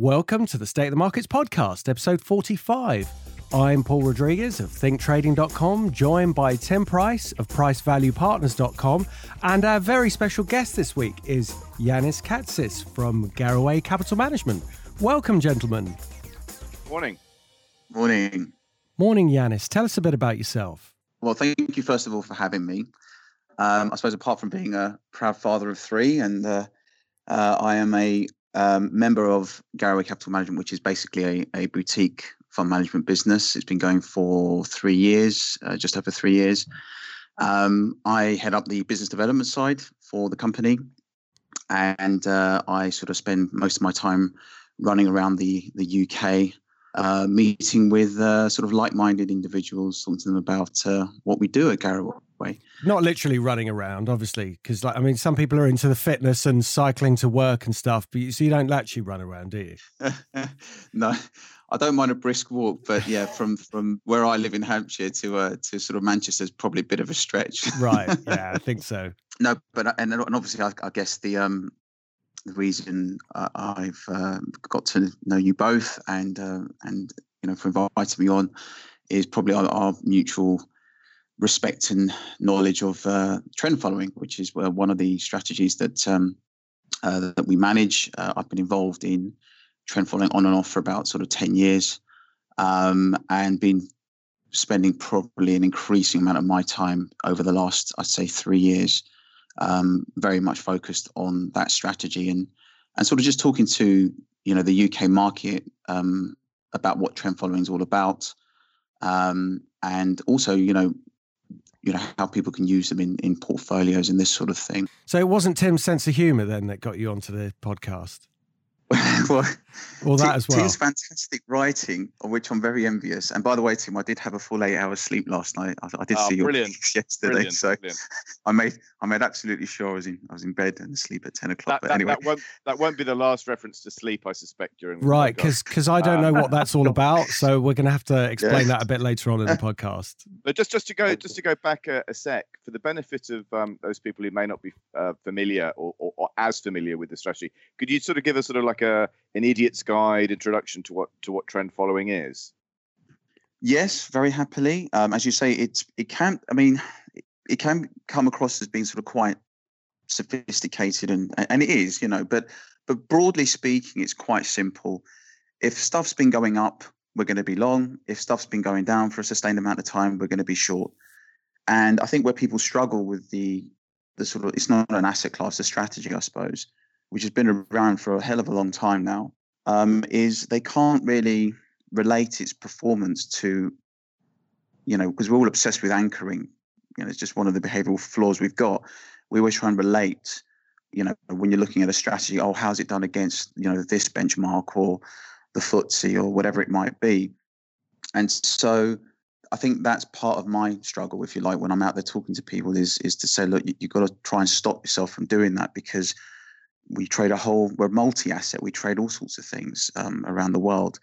Welcome to the State of the Markets podcast, episode 45. I'm Paul Rodriguez of thinktrading.com, joined by Tim Price of pricevaluepartners.com, and our very special guest this week is Yannis Katsis from Garraway Capital Management. Welcome, gentlemen. Morning. Morning. Morning, Yannis. Tell us a bit about yourself. Well, thank you, first of all, for having me. I suppose apart from being a proud father of three, and I am a member of Garraway Capital Management, which is basically a boutique fund management business. It's been going for 3 years, just over 3 years. I head up the business development side for the company, and I sort of spend most of my time running around the UK, meeting with sort of like-minded individuals, talking to them about what we do at Garraway. Not literally running around, obviously, because some people are into the fitness and cycling to work and stuff, but you don't actually run around, do you? No, I don't mind a brisk walk, but yeah, from where I live in Hampshire to sort of Manchester is probably a bit of a stretch. Right? Yeah, I think so. No, but and obviously, I guess the reason I've got to know you both and for inviting me on is probably our mutual respect and knowledge of trend following, which is one of the strategies that we manage. I've been involved in trend following on and off for about sort of 10 years and been spending probably an increasing amount of my time over the last, I'd say, 3 years very much focused on that strategy and sort of just talking to, the UK market about what trend following is all about. And also, how people can use them in portfolios and this sort of thing. So it wasn't Tim's sense of humour then that got you onto the podcast? Well, that as well. Tim's fantastic writing, of which I'm very envious. And by the way, Tim, I did have a full 8 hours sleep last night. I did see your piece yesterday, brilliant. I made absolutely sure I was in bed and asleep at 10 o'clock. But anyway, that won't be the last reference to sleep, I suspect, during the podcast. Right, because I don't know what that's all about. So we're going to have to explain that a bit later on in the podcast. But just to go back a sec, for the benefit of those people who may not be familiar or as familiar with the strategy, could you sort of give us sort of like an idiot's guide introduction to what trend following is? Yes, very happily. As you say, it can come across as being sort of quite sophisticated, and it is, but broadly speaking, it's quite simple. If stuff's been going up, we're going to be long. If stuff's been going down for a sustained amount of time, we're going to be short. And I think where people struggle with the sort of, it's not an asset class, a strategy, I suppose, which has been around for a hell of a long time now, is they can't really relate its performance to, because we're all obsessed with anchoring. It's just one of the behavioral flaws we've got. We always try and relate, when you're looking at a strategy, how's it done against, this benchmark or the FTSE or whatever it might be. And so I think that's part of my struggle, if you like, when I'm out there talking to people is to say, look, you've got to try and stop yourself from doing that, because we're multi-asset, we trade all sorts of things around the world.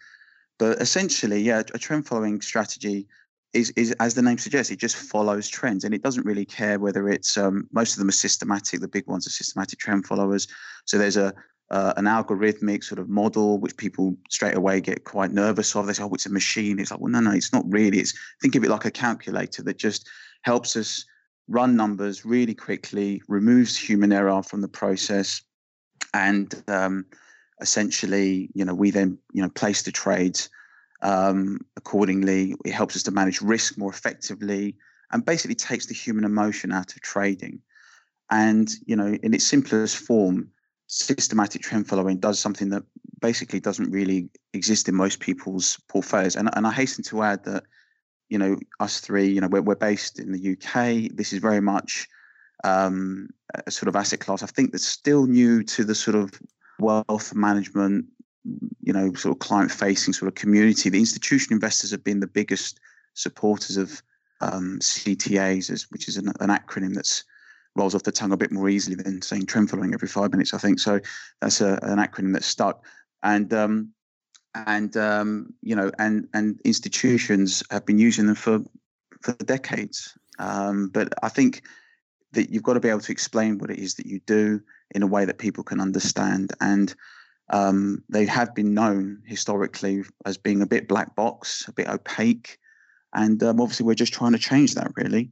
But essentially, a trend following strategy is, as the name suggests, it just follows trends, and it doesn't really care whether it's, most of them are systematic, the big ones are systematic trend followers. So there's an algorithmic sort of model, which people straight away get quite nervous of. They say, it's a machine. It's like, well, no, it's not really. Think of it like a calculator that just helps us run numbers really quickly, removes human error from the process. And essentially, we then, place the trades accordingly. It helps us to manage risk more effectively and basically takes the human emotion out of trading. And, in its simplest form, systematic trend following does something that basically doesn't really exist in most people's portfolios. And I hasten to add that, us three, we're based in the UK. This is very much a sort of asset class, I think, that's still new to the sort of wealth management, sort of client facing sort of community. The institutional investors have been the biggest supporters of CTAs, which is an acronym that rolls off the tongue a bit more easily than saying trend following every 5 minutes, I think. So that's an acronym that's stuck. And institutions have been using them for decades. But I think that you've got to be able to explain what it is that you do in a way that people can understand. And They have been known historically as being a bit black box, a bit opaque. And obviously, we're just trying to change that, really.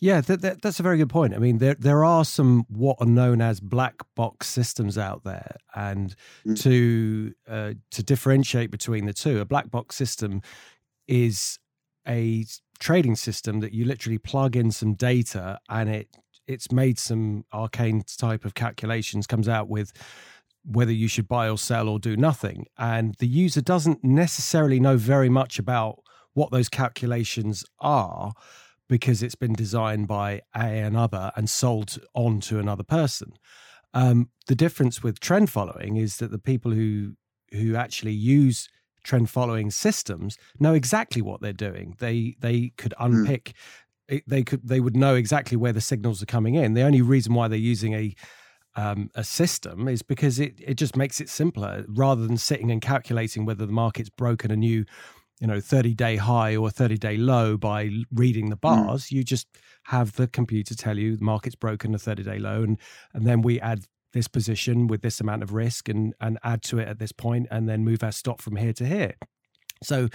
Yeah, that's a very good point. I mean, there are some what are known as black box systems out there. And to differentiate between the two, a black box system is a trading system that you literally plug in some data and it's made some arcane type of calculations, comes out with whether you should buy or sell or do nothing. And the user doesn't necessarily know very much about what those calculations are, because it's been designed by another and sold on to another person. The difference with trend following is that the people who actually use trend following systems know exactly what they're doing. They could unpick, they would know exactly where the signals are coming in. The only reason why they're using a system is because it just makes it simpler, rather than sitting and calculating whether the market's broken a new 30-day high or 30-day low by reading the bars. You just have the computer tell you the market's broken a 30-day low, and then we add this position with this amount of risk and add to it at this point, and then move our stop from here to here. So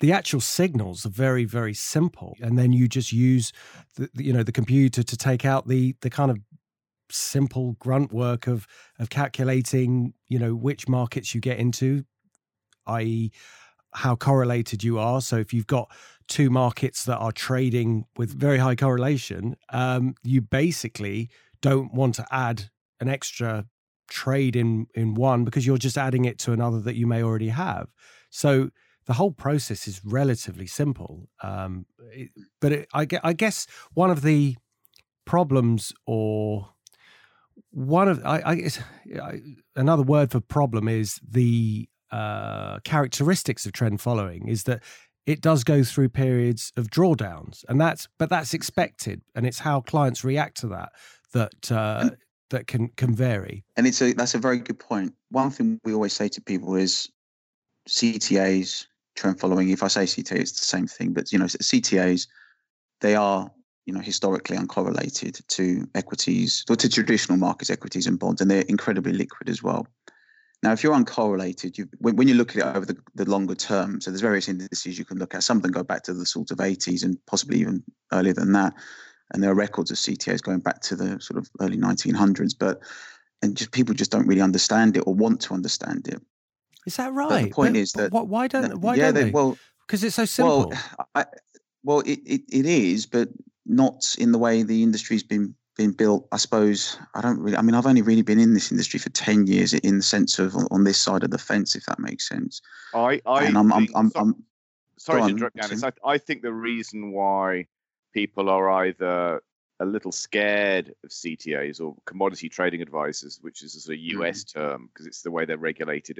the actual signals are very, very simple. And then you just use the computer to take out the kind of simple grunt work of calculating, which markets you get into, i.e., how correlated you are. So if you've got two markets that are trading with very high correlation, you basically don't want to add an extra trade in one, because you're just adding it to another that you may already have. So the whole process is relatively simple. I guess one of the problems, or one of, I another word for problem is the characteristics of trend following is that it does go through periods of drawdowns, but that's expected, and it's how clients react to that can vary. And that's a very good point. One thing we always say to people is CTAs, trend following. If I say CTA, it's the same thing, but CTAs, they are historically uncorrelated to equities or to traditional markets, equities and bonds, and they're incredibly liquid as well. Now, if you're uncorrelated, when you look at it over the longer term, so there's various indices you can look at. Some of them go back to the sort of 80s and possibly even earlier than that. And there are records of CTAs going back to the sort of early 1900s. But people just don't really understand it or want to understand it. Is that right? But the point is that why don't they? Well, because it's so simple. It is, but not in the way the industry's been built, I suppose. I've only really been in this industry for 10 years in the sense of on this side of the fence, if that makes sense. Sorry to interrupt, Yannis. I think the reason why people are either a little scared of CTAs or commodity trading advisors, which is a sort of US term, because it's the way they're regulated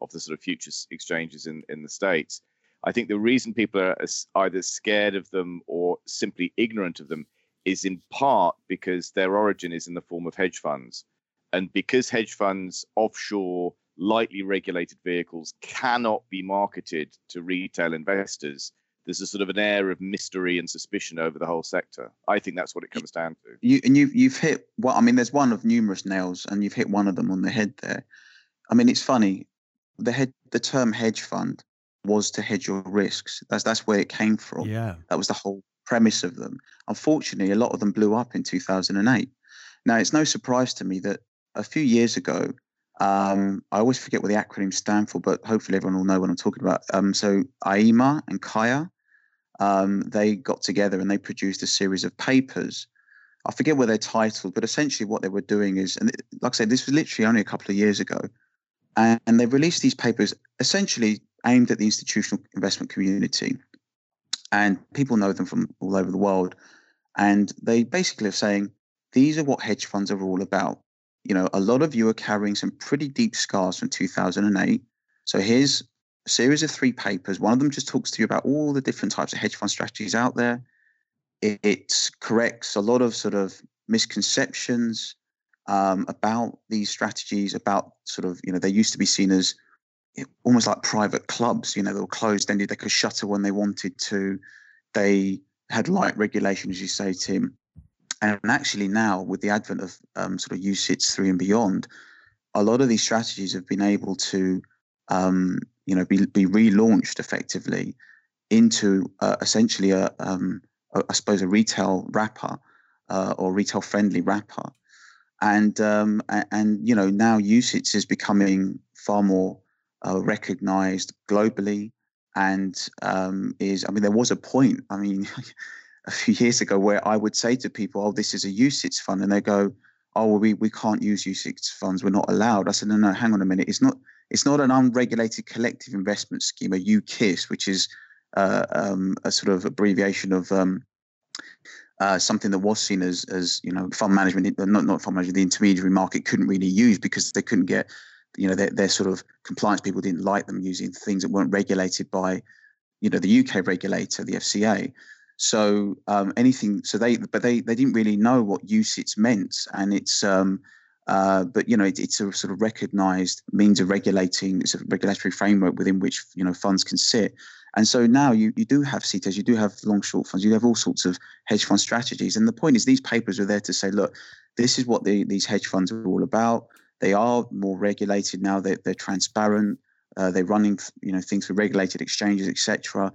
off the sort of futures exchanges in the States. I think the reason people are either scared of them or simply ignorant of them is in part because their origin is in the form of hedge funds. And because hedge funds, offshore, lightly regulated vehicles cannot be marketed to retail investors, there's a sort of an air of mystery and suspicion over the whole sector. I think that's what it comes down to. You've hit, there's one of numerous nails, and you've hit one of them on the head there. I mean, it's funny. The term hedge fund was to hedge your risks. That's where it came from. Yeah. That was the whole premise of them. Unfortunately, a lot of them blew up in 2008. Now, it's no surprise to me that a few years ago, I always forget what the acronyms stand for, but hopefully everyone will know what I'm talking about. So AIMA and CAIA, they got together and they produced a series of papers. I forget what they're titled, but essentially what they were doing is, and like I said, this was literally only a couple of years ago, and they released these papers essentially aimed at the institutional investment community. And people know them from all over the world. And they basically are saying, these are what hedge funds are all about. A lot of you are carrying some pretty deep scars from 2008. So here's a series of 3 papers. One of them just talks to you about all the different types of hedge fund strategies out there. It corrects a lot of sort of misconceptions about these strategies, about sort of, they used to be seen as almost like private clubs, they were closed ended, they could shutter when they wanted to. They had light regulation, as you say, Tim. And actually now with the advent of sort of UCITS 3 and beyond, a lot of these strategies have been able to, be relaunched effectively into essentially a retail wrapper or retail-friendly wrapper. And you know, now UCITS is becoming far more recognized globally, and there was a point, a few years ago where I would say to people, oh, this is a UCITS fund. And they go, oh, well, we can't use UCITS funds. We're not allowed. I said, no, hang on a minute. It's not an unregulated collective investment scheme, a UKIS, which is a sort of abbreviation of something that was seen as fund management, not fund management, the intermediary market couldn't really use because they couldn't get, their sort of compliance people didn't like them using things that weren't regulated by, the UK regulator, the FCA. So they didn't really know what UCITS meant, and it's it's a sort of recognised means of regulating. It's a regulatory framework within which funds can sit, and so now you do have CTAs, you do have long short funds, you have all sorts of hedge fund strategies, and the point is these papers are there to say, look, this is what these hedge funds are all about. They are more regulated now. They're transparent. They're running things through regulated exchanges, etc.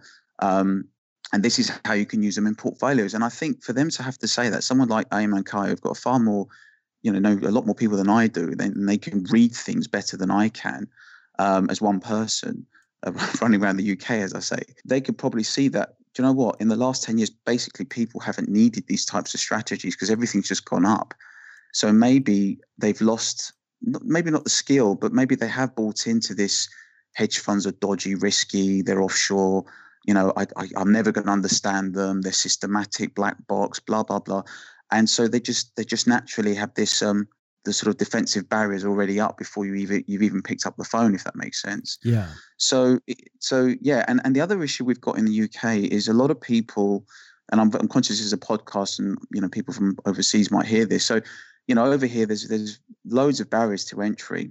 And this is how you can use them in portfolios. And I think for them to have to say that, someone like AIMA and CAIA have got a far more, know a lot more people than I do, and they can read things better than I can as one person running around the UK, as I say. They could probably see that, do you know what, in the last 10 years, basically people haven't needed these types of strategies because everything's just gone up. So maybe they've lost, maybe not the skill, but maybe they have bought into this hedge funds are dodgy, risky, they're offshore. I'm never going to understand them. They're systematic, black box, blah blah blah, and so they just naturally have this the sort of defensive barriers already up before you've even picked up the phone, if that makes sense. Yeah. So yeah, and the other issue we've got in the UK is a lot of people, and I'm conscious this is a podcast, and people from overseas might hear this. So over here there's loads of barriers to entry,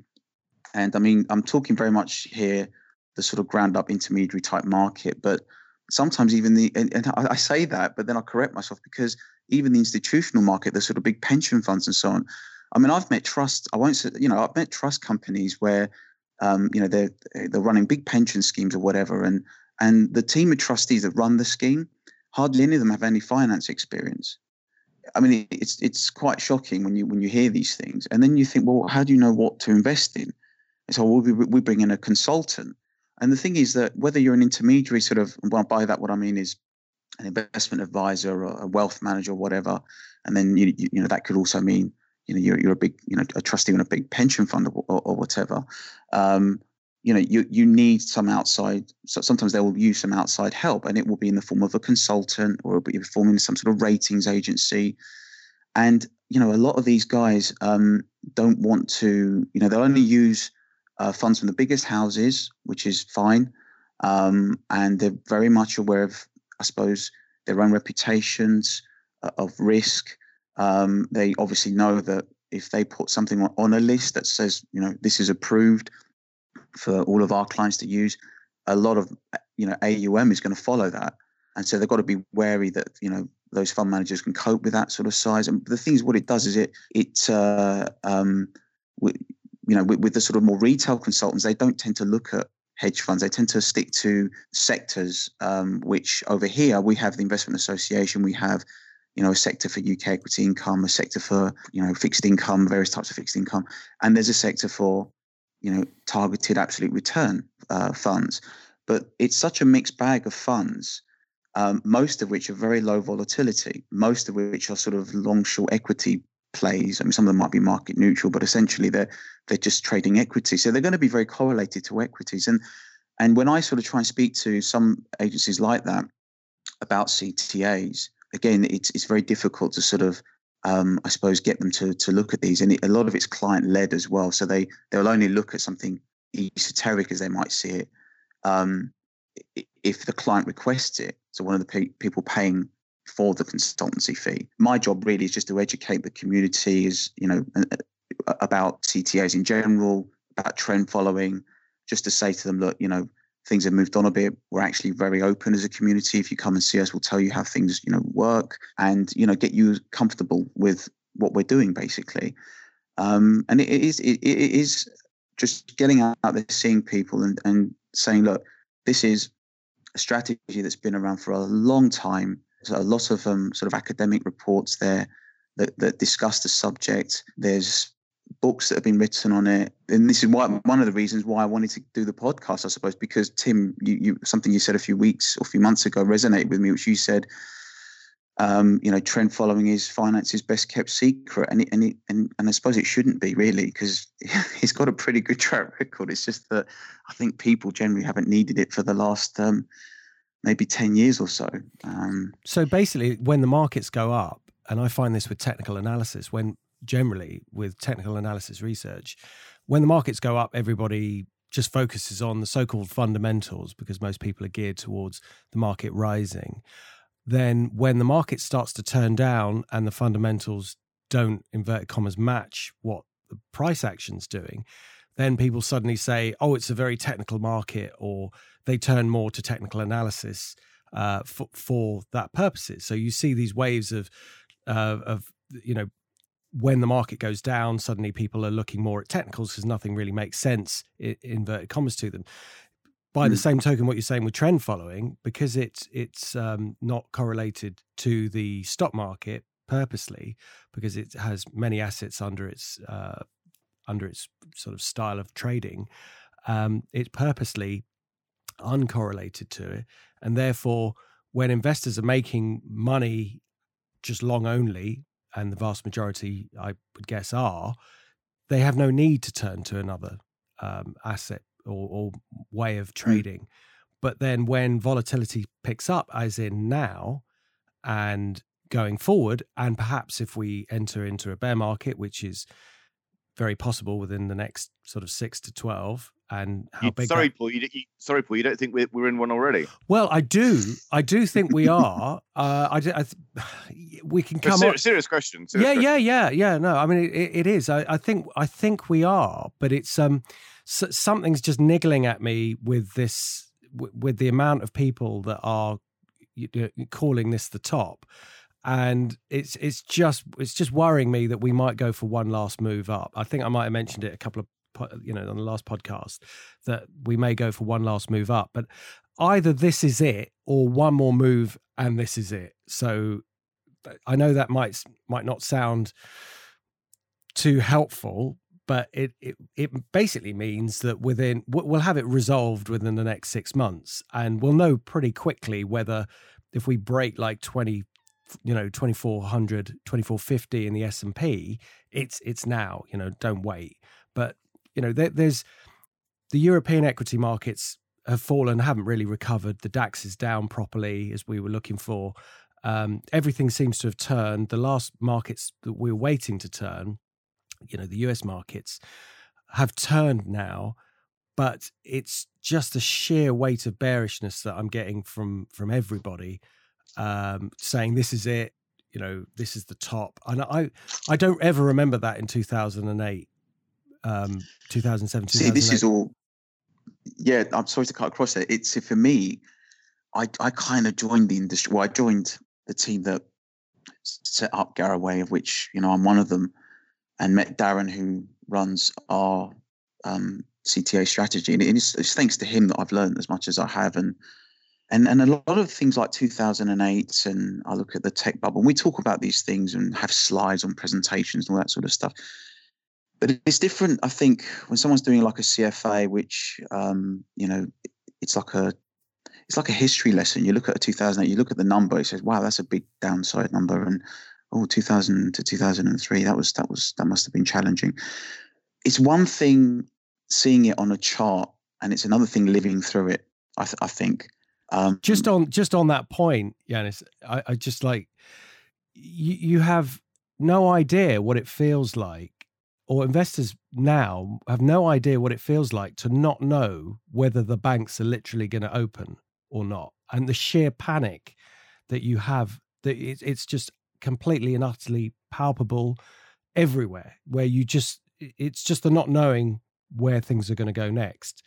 and I'm talking very much here the sort of ground up intermediary type market, but sometimes even I say that, but then I correct myself because even the institutional market, the sort of big pension funds and so on. I've met trust companies where, they're running big pension schemes or whatever, and the team of trustees that run the scheme, hardly any of them have any finance experience. It's quite shocking when you hear these things, and then you think, well, how do you know what to invest in? And so we bring in a consultant. And the thing is that whether you're an intermediary sort of, well, by that what I mean is an investment advisor or a wealth manager or whatever, and then you that could also mean you're a big a trustee in a big pension fund or whatever. You need some outside. So sometimes they will use some outside help, and it will be in the form of a consultant or it'll be forming some sort of ratings agency. And a lot of these guys don't want to. They'll only use funds from the biggest houses, which is fine, and they're very much aware of, I suppose, their own reputations, of risk. They obviously know that if they put something on a list that says, this is approved for all of our clients to use, a lot of AUM is going to follow that, and so they've got to be wary that those fund managers can cope with that sort of size. And the thing is, what it does is with the sort of more retail consultants, they don't tend to look at hedge funds. They tend to stick to sectors, which over here we have the Investment Association. We have, a sector for UK equity income, a sector for, fixed income, various types of fixed income. And there's a sector for, targeted absolute return funds. But it's such a mixed bag of funds, most of which are very low volatility, most of which are sort of long, short equity plays. Some of them might be market neutral, but essentially they're just trading equity, so they're going to be very correlated to equities. And when I sort of try and speak to some agencies like that about CTAs, again, it's very difficult to sort of I suppose get them to look at these, and a lot of it's client led as well. So they'll only look at something esoteric as they might see it if the client requests it. So one of the people paying for the consultancy fee. My job really is just to educate the community about CTAs in general, about trend following, just to say to them, look, things have moved on a bit. We're actually very open as a community. If you come and see us, we'll tell you how things, work and, get you comfortable with what we're doing basically. And it is just getting out there, seeing people and saying, look, this is a strategy that's been around for a long time. There's a lot of sort of academic reports there that discuss the subject. There's books that have been written on it. And this is one of the reasons why I wanted to do the podcast, I suppose, because Tim, something you said a few weeks or a few months ago resonated with me, which you said, trend following is finance's best kept secret. And I suppose it shouldn't be, really, because he's got a pretty good track record. It's just that I think people generally haven't needed it for the last maybe 10 years or so. So basically, when the markets go up, and I find this with technical analysis, when the markets go up, everybody just focuses on the so-called fundamentals because most people are geared towards the market rising. Then when the market starts to turn down and the fundamentals don't, inverted commas, match what the price action's doing, then people suddenly say, oh, it's a very technical market, or they turn more to technical analysis for that purposes. So you see these waves of when the market goes down, suddenly people are looking more at technicals because nothing really makes sense, inverted commas, to them. By the same token, what you're saying with trend following, because it's not correlated to the stock market purposely, because it has many assets under its sort of style of trading, it's purposely uncorrelated to it, and therefore, when investors are making money just long only, and the vast majority, I would guess, are, they have no need to turn to another asset or way of trading. But then when volatility picks up, as in now and going forward, and perhaps if we enter into a bear market, which is very possible within the next sort of 6 to 12, and how big... Sorry, Paul, you don't think we're in one already? Well, I do think we are. We can come up... Serious question. Yeah. No, I mean, it is. I think we are, but it's... So something's just niggling at me with this, with the amount of people that are calling this the top, and it's just worrying me that we might go for one last move up. I think I might have mentioned it a couple of on the last podcast that we may go for one last move up, but either this is it or one more move and this is it. So I know that might not sound too helpful, but it basically means that we'll have it resolved within the next 6 months, and we'll know pretty quickly whether, if we break like 2,400, 2,450 in the S&P, it's now, don't wait. But, there's the European equity markets have fallen, haven't really recovered. The DAX is down properly as we were looking for. Everything seems to have turned. The last markets that we're waiting to turn, the US markets, have turned now, but it's just the sheer weight of bearishness that I'm getting from everybody, saying this is it, this is the top. And I don't ever remember that in 2008, 2007, 2008. See, this is all... Yeah, I'm sorry to cut across there. It's, for me, I kind of joined the industry. Well, I joined the team that set up Garraway, of which, I'm one of them, and met Darren, who runs our CTA strategy. And it's thanks to him that I've learned as much as I have. And a lot of things like 2008, and I look at the tech bubble, and we talk about these things and have slides on presentations and all that sort of stuff. But it's different, I think, when someone's doing like a CFA, which, it's like a history lesson. You look at a 2008, you look at the number, it says, wow, that's a big downside number. And, oh, 2000 to 2003, that must have been challenging. It's one thing seeing it on a chart, and it's another thing living through it, I think. Just on that point, Yannis, I just like, you have no idea what it feels like, or investors now have no idea what it feels like to not know whether the banks are literally going to open or not. And the sheer panic that you have, that it's just completely and utterly palpable everywhere, where it's just the not knowing where things are going to go next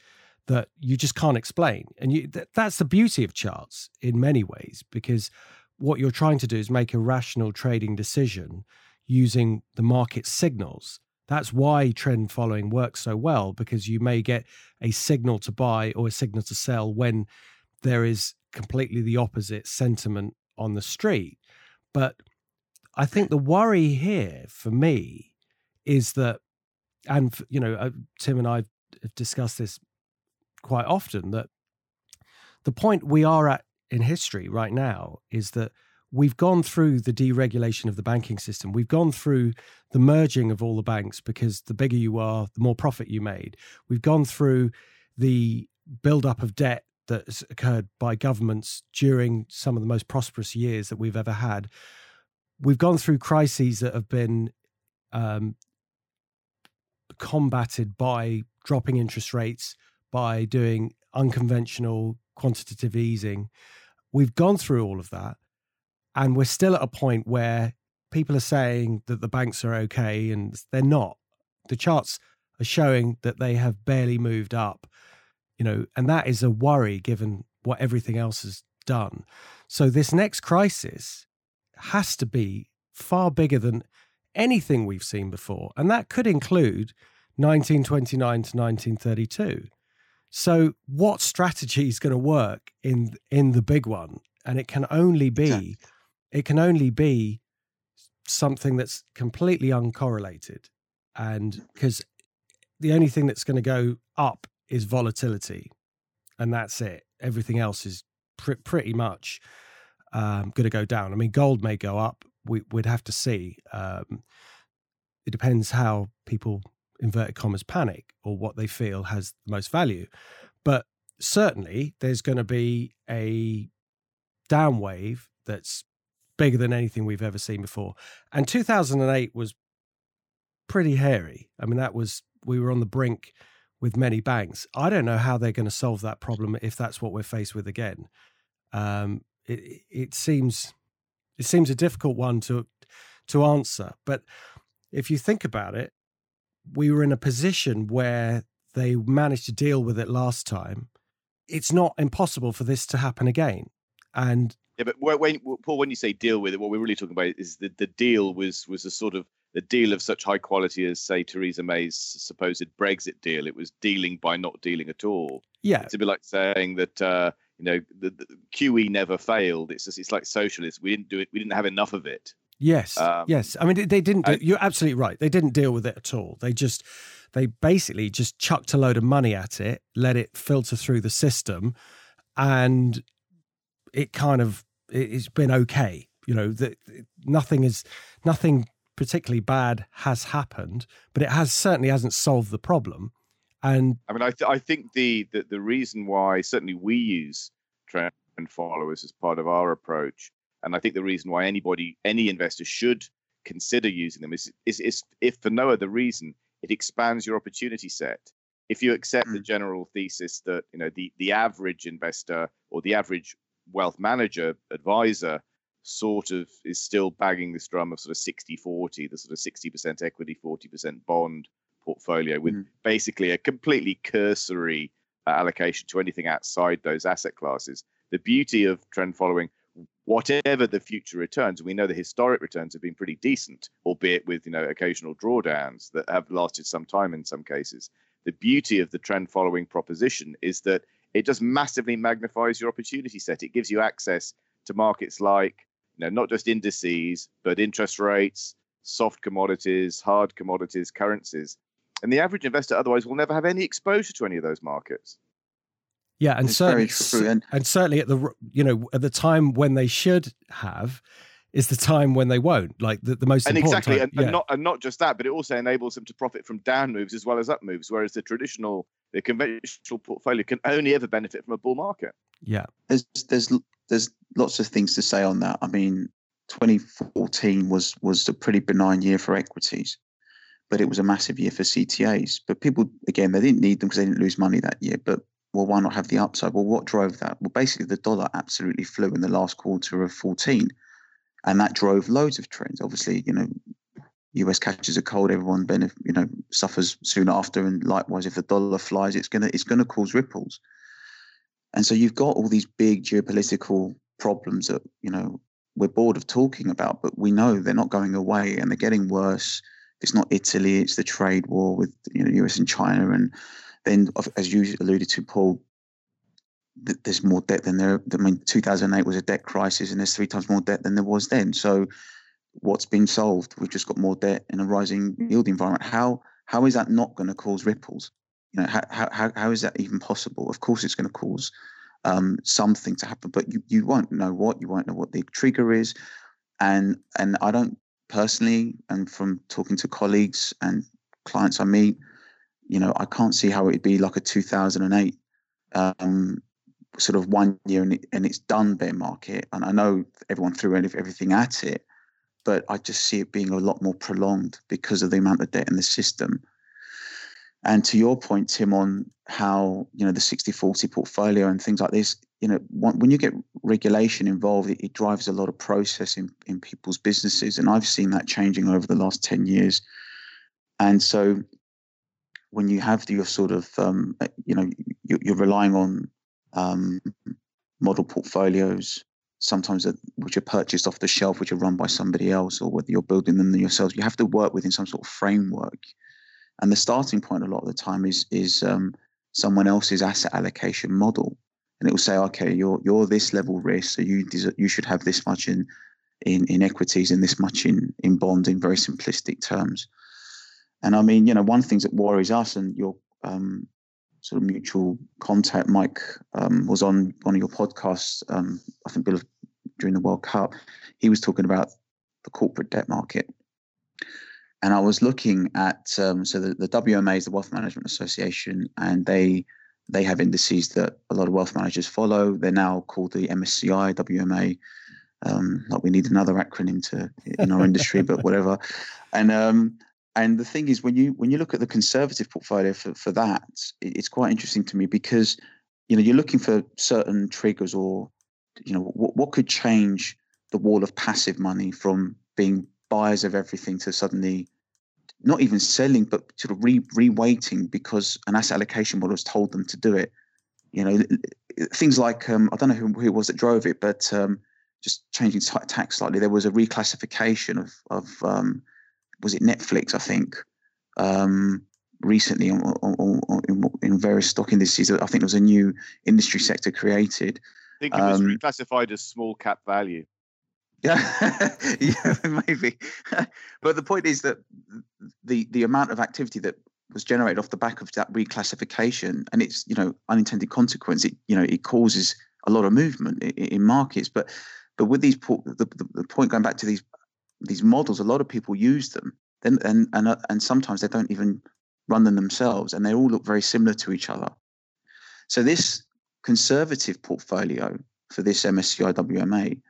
that you just can't explain. And that's the beauty of charts in many ways, because what you're trying to do is make a rational trading decision using the market signals. That's why trend following works so well, because you may get a signal to buy or a signal to sell when there is completely the opposite sentiment on the street. But I think the worry here for me is that, and you know, Tim and I have discussed this quite often, that the point we are at in history right now is that we've gone through the deregulation of the banking system. We've gone through the merging of all the banks, because the bigger you are, the more profit you made. We've gone through the buildup of debt that's occurred by governments during some of the most prosperous years that we've ever had. We've gone through crises that have been combated by dropping interest rates, by doing unconventional quantitative easing. We've gone through all of that. And we're still at a point where people are saying that the banks are okay, and they're not. The charts are showing that they have barely moved up, you know, and that is a worry given what everything else has done. So this next crisis has to be far bigger than anything we've seen before. And that could include 1929 to 1932. So what strategy is going to work in the big one? And it can only be... Exactly. It can only be something that's completely uncorrelated, and because the only thing that's going to go up is volatility, and that's it. Everything else is pretty much going to go down. I mean, gold may go up. We'd have to see. It depends how people, inverted commas, panic, or what they feel has the most value. But certainly there's going to be a down wave that's bigger than anything we've ever seen before. And 2008 was pretty hairy. I mean, we were on the brink with many banks. I don't know how they're going to solve that problem if that's what we're faced with again. It seems a difficult one to answer. But if you think about it, we were in a position where they managed to deal with it last time. It's not impossible for this to happen again. And yeah, but Paul, when you say deal with it, what we're really talking about is that the deal was a sort of the deal of such high quality as, say, Theresa May's supposed Brexit deal. It was dealing by not dealing at all. Yeah, it's a bit like saying that the QE never failed. It's like socialists. We didn't do it. We didn't have enough of it. Yes, yes. I mean, they didn't. You're absolutely right. They didn't deal with it at all. They basically just chucked a load of money at it, let it filter through the system, and it's been okay, you know, that nothing particularly bad has happened, but it certainly hasn't solved the problem. And I mean, I think the reason why certainly we use trend followers as part of our approach, and I think the reason why any investor should consider using them is if for no other reason, it expands your opportunity set. If you accept the general thesis that, you know, the average investor or the average wealth manager, advisor, sort of is still bagging this drum of sort of 60-40, the sort of 60% equity, 40% bond portfolio, with basically a completely cursory allocation to anything outside those asset classes. The beauty of trend following, whatever the future returns, we know the historic returns have been pretty decent, albeit with, you know, occasional drawdowns that have lasted some time in some cases. The beauty of the trend following proposition is that it just massively magnifies your opportunity set. It gives you access to markets like, you know, not just indices, but interest rates, soft commodities, hard commodities, currencies. And the average investor otherwise will never have any exposure to any of those markets. Yeah, and certainly at the, you know, at the time when they should have is the time when they won't, like the most and important exactly, time. And, yeah. and not just that, but it also enables them to profit from down moves as well as up moves, whereas the conventional portfolio can only ever benefit from a bull market. Yeah, there's lots of things to say on that. I mean, 2014 was a pretty benign year for equities, but it was a massive year for CTAs. But people, again, they didn't need them because they didn't lose money that year. But well, why not have the upside? Well, what drove that? Well, basically the dollar absolutely flew in the last quarter of 14. And that drove loads of trends. Obviously, you know, US catches a cold, everyone suffers soon after. And likewise, if the dollar flies, it's gonna cause ripples. And so you've got all these big geopolitical problems that, you know, we're bored of talking about, but we know they're not going away and they're getting worse. It's not Italy, it's the trade war with US and China. And then, as you alluded to, Paul, there's more debt than there. I mean, 2008 was a debt crisis, and there's 3 times more debt than there was then. So what's been solved? We've just got more debt in a rising yield environment. How is that not going to cause ripples? How is that even possible? Of course it's going to cause something to happen, but you won't know what. You won't know what the trigger is. And I don't personally, and from talking to colleagues and clients I meet, I can't see how it'd be like a 2008 sort of 1 year and it's done bear market. And I know everyone threw everything at it, but I just see it being a lot more prolonged because of the amount of debt in the system. And to your point, Tim, on how, the 60-40 portfolio and things like this, when you get regulation involved, it drives a lot of process in people's businesses. And I've seen that changing over the last 10 years. And so when you have your sort of, you're relying on model portfolios, sometimes which are purchased off the shelf, which are run by somebody else, or whether you're building them yourselves, you have to work within some sort of framework. And the starting point a lot of the time is someone else's asset allocation model, and it will say, okay, you're this level risk, so you should have this much in equities and this much in bonds, in very simplistic terms. And I mean, one of the things that worries us, and your sort of mutual contact, Mike, was on one of your podcasts, I think Bill, during the World Cup, he was talking about the corporate debt market. And I was looking at so the WMA is the Wealth Management Association, and they have indices that a lot of wealth managers follow. They're now called the MSCI WMA. Like, we need another acronym in our industry, but whatever. And the thing is, when you look at the conservative portfolio for that, it's quite interesting to me because you're looking for certain triggers, or what could change the wall of passive money from being buyers of everything to suddenly not even selling, but sort of re-weighting because an asset allocation model has told them to do it. Things like I don't know who it was that drove it, but just changing tax slightly. There was a reclassification of was it Netflix? I think recently in various stock indices. I think there was a new industry sector created. I think it was reclassified as small cap value. Yeah, yeah, maybe. But the point is that the amount of activity that was generated off the back of that reclassification, and it's unintended consequence. It causes a lot of movement in markets. But with these the point going back to these models, a lot of people use them. Then and sometimes they don't even run them themselves, and they all look very similar to each other. So this conservative portfolio for this MSCI WMA.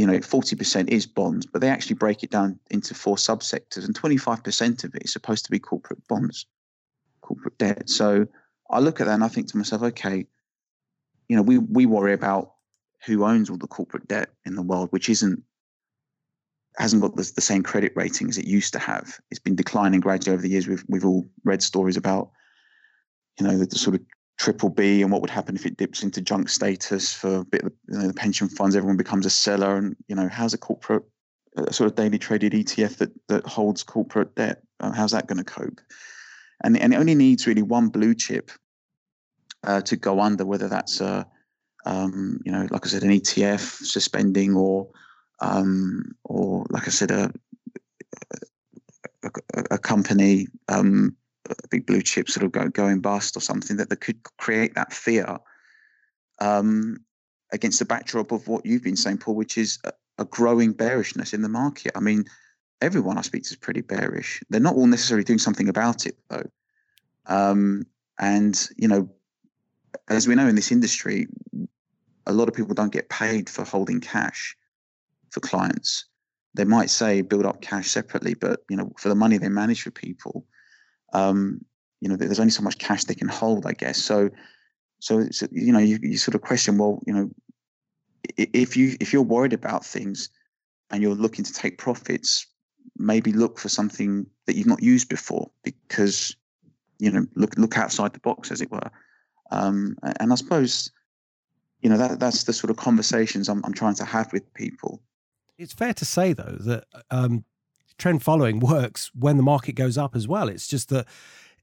40% is bonds, but they actually break it down into 4 subsectors, and 25% of it is supposed to be corporate bonds, corporate debt. So I look at that and I think to myself, okay, we worry about who owns all the corporate debt in the world, which hasn't got the same credit rating as it used to have. It's been declining gradually over the years. We've all read stories about, the sort of triple B and what would happen if it dips into junk status for a bit of the pension funds. Everyone becomes a seller, and how's a corporate sort of daily traded ETF that holds corporate debt? How's that going to cope? And it only needs really one blue chip to go under, whether that's like I said, an ETF suspending, or like I said, a company. A big blue chip sort of going bust or something that could create that fear against the backdrop of what you've been saying, Paul, which is a growing bearishness in the market. I mean, everyone I speak to is pretty bearish. They're not all necessarily doing something about it, though. As we know in this industry, a lot of people don't get paid for holding cash for clients. They might say build up cash separately, but, for the money they manage for people, there's only so much cash they can hold, I guess. So you sort of question, well, if you're worried about things and you're looking to take profits, maybe look for something that you've not used before, because, look outside the box, as it were. And I suppose, that's the sort of conversations I'm trying to have with people. It's fair to say, though, that trend following works when the market goes up as well. It's just that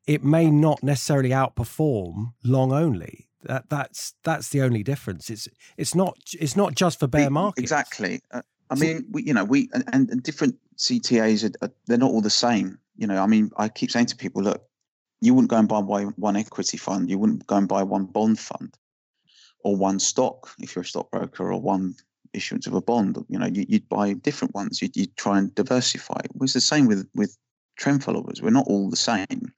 it may not necessarily outperform long only. That's the only difference. It's not just for bear markets. Exactly. I mean, we different CTAs are they're not all the same. You know, I mean, I keep saying to people, look, you wouldn't go and buy one equity fund. You wouldn't go and buy one bond fund, or one stock if you're a stockbroker, or one issuance of a bond. You know, you'd buy different ones. You'd try and diversify. It's the same with trend followers. We're not all the same.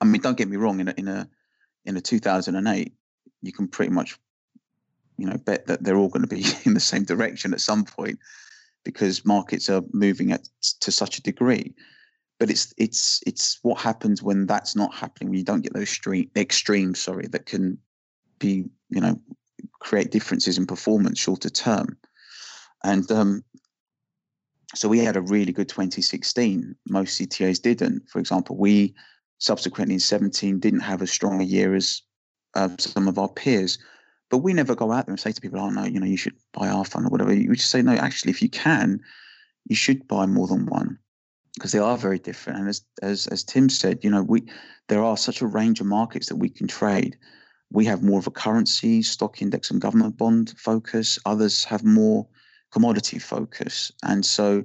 I mean, don't get me wrong. In a 2008, you can pretty much, you know, bet that they're all going to be in the same direction at some point, because markets are moving to such a degree. But it's what happens when that's not happening, when you don't get those extremes, that can be, you know, create differences in performance shorter term. And so we had a really good 2016. Most CTAs didn't. For example, we subsequently in 17 didn't have as strong a year as some of our peers. But we never go out there and say to people, oh, no, you know, you should buy our fund or whatever. We just say, no, actually, if you can, you should buy more than one, because they are very different. And as Tim said, you know, there are such a range of markets that we can trade. We have more of a currency, stock index and government bond focus. Others have more commodity focus. And so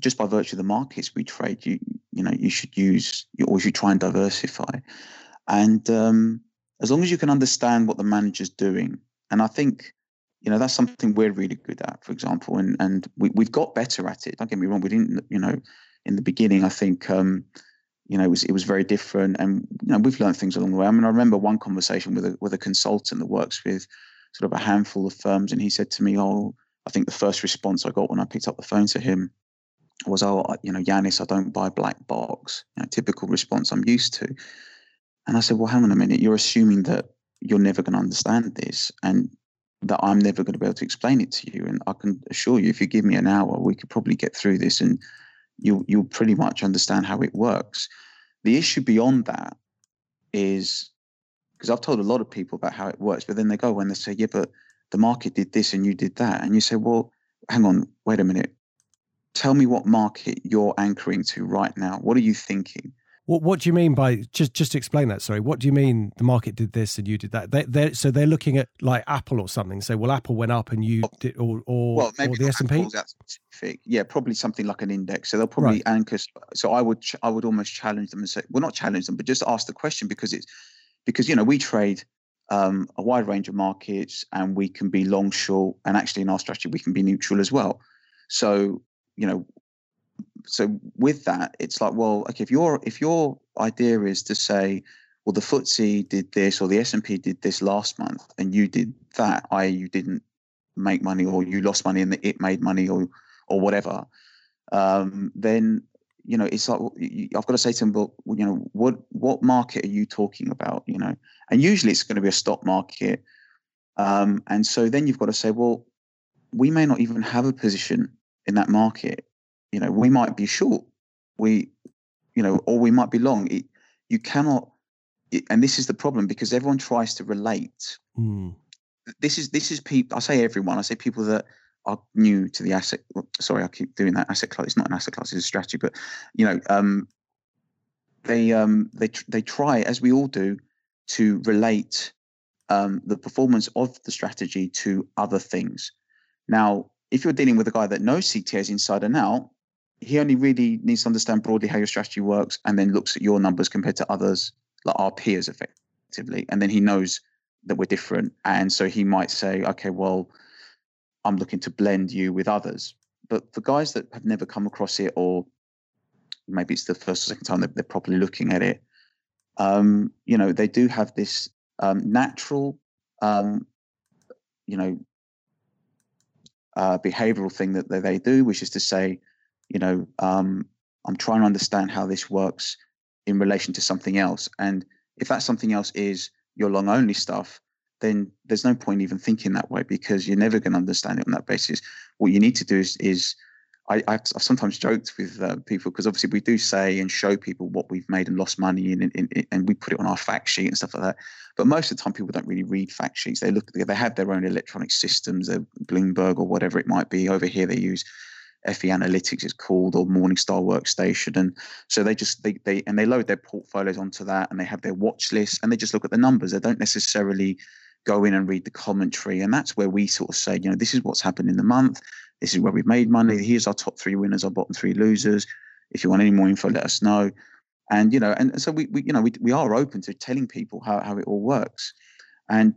just by virtue of the markets we trade, you should use, or you should try and diversify. And as long as you can understand what the manager's doing. And I think, you know, that's something we're really good at, for example, and we've got better at it. Don't get me wrong. We didn't, you know, in the beginning, I think, you know, it was very different, and you know, we've learned things along the way. I mean, I remember one conversation with a consultant that works with sort of a handful of firms, and he said to me, "Oh, I think the first response I got when I picked up the phone to him was, oh, you know, Yannis, I don't buy black box." You know, typical response I'm used to. And I said, "Well, hang on a minute. You're assuming that you're never going to understand this, and that I'm never going to be able to explain it to you. And I can assure you, if you give me an hour, we could probably get through this, and you'll pretty much understand how it works." The issue beyond that is, because I've told a lot of people about how it works, but then they go and they say, yeah, but the market did this and you did that. And you say, well, hang on, wait a minute. Tell me what market you're anchoring to right now. What are you thinking? What do you mean by, just to explain that, sorry, what do you mean the market did this and you did that? So they're looking at like Apple or something. Say, well, Apple went up and you did, or maybe or the S&P? Specific. Yeah, probably something like an index. So they'll probably anchor. So I would almost challenge them and say, well, not challenge them, but just ask the question, because you know, we trade a wide range of markets, and we can be long, short, and actually in our strategy, we can be neutral as well. So, you know, so with that, it's like, well, okay, if your idea is to say, well, the FTSE did this or the S&P did this last month and you did that, i.e. you didn't make money or you lost money and it made money or whatever, then, you know, it's like, I've got to say to them, well, you know, what market are you talking about, you know? And usually it's going to be a stock market. And so then you've got to say, well, we may not even have a position in that market. You know, we might be short, or we might be long. You cannot, and this is the problem, because everyone tries to relate. Mm. This is people. I say everyone. I say people that are new to the asset. Sorry, I keep doing that asset class. It's not an asset class; it's a strategy. But you know, they try, as we all do, to relate the performance of the strategy to other things. Now, if you're dealing with a guy that knows CTAs inside and out, he only really needs to understand broadly how your strategy works, and then looks at your numbers compared to others, like our peers effectively. And then he knows that we're different. And so he might say, okay, well, I'm looking to blend you with others. But for guys that have never come across it, or maybe it's the first or second time that they're properly looking at it, you know, they do have this natural, you know, behavioral thing that they do, which is to say, you know, I'm trying to understand how this works in relation to something else. And if that something else is your long only stuff, then there's no point even thinking that way, because you're never going to understand it on that basis. What you need to do is I've sometimes joked with people, because obviously we do say and show people what we've made and lost money in, and we put it on our fact sheet and stuff like that. But most of the time, people don't really read fact sheets. They have their own electronic systems, Bloomberg or whatever it might be. Over here, they use FE Analytics it's called, or Morningstar Workstation. And so they just they load their portfolios onto that, and they have their watch list, and they just look at the numbers. They don't necessarily go in and read the commentary. And that's where we sort of say, you know, this is what's happened in the month. This is where we've made money. Here's our top three winners, our bottom three losers. If you want any more info, let us know. And, you know, and so we are open to telling people how it all works. And,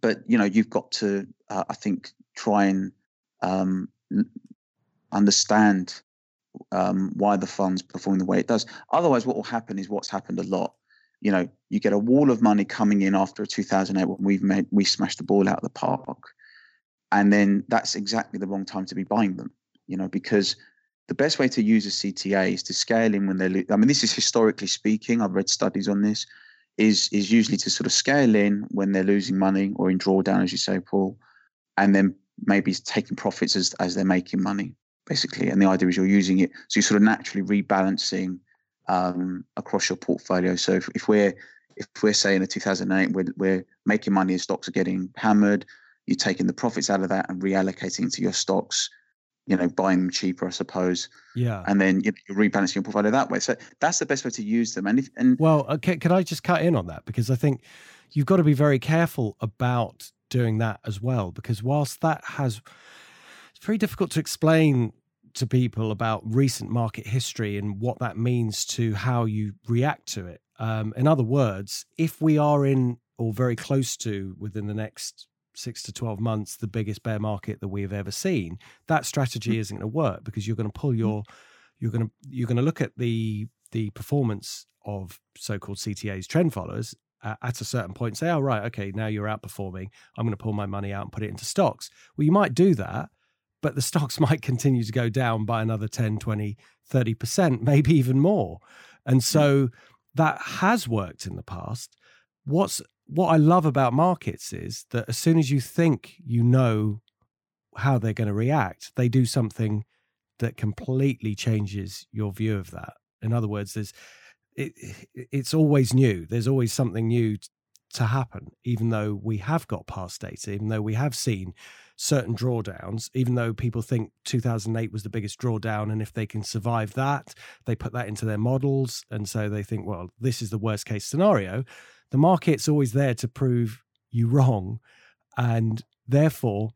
but, you know, you've got to, I think, try and understand why the fund's performing the way it does. Otherwise, what will happen is what's happened a lot. You know, you get a wall of money coming in after 2008 when we smashed the ball out of the park. And then that's exactly the wrong time to be buying them, you know, because the best way to use a CTA is to scale in when they're, I mean, this is historically speaking, I've read studies on this, is usually to sort of scale in when they're losing money or in drawdown, as you say, Paul, and then maybe taking profits as they're making money, basically. And the idea is you're using it. So you're sort of naturally rebalancing across your portfolio. So if we're saying in 2008, we're making money and stocks are getting hammered, you're taking the profits out of that and reallocating to your stocks, you know, buying them cheaper, I suppose. Yeah. And then you're rebalancing your portfolio that way. So that's the best way to use them. Can I just cut in on that? Because I think you've got to be very careful about doing that as well, because whilst that has, it's very difficult to explain to people about recent market history and what that means to how you react to it. In other words, if we are in or very close to within the next 6 to 12 months, the biggest bear market that we have ever seen, that strategy isn't going to work, because you're going to pull your, you're going to look at the performance of so-called CTAs, trend followers, at a certain point and say, oh, right, okay, now you're outperforming. I'm going to pull my money out and put it into stocks. Well, you might do that, but the stocks might continue to go down by another 10, 20, 30%, maybe even more. And so that has worked in the past. What I love about markets is that as soon as you think you know how they're going to react, they do something that completely changes your view of that. In other words, it's always new. There's always something new to happen, even though we have got past data, even though we have seen certain drawdowns, even though people think 2008 was the biggest drawdown, and if they can survive that, they put that into their models. And so they think, well, this is the worst case scenario. The market's always there to prove you wrong. And therefore,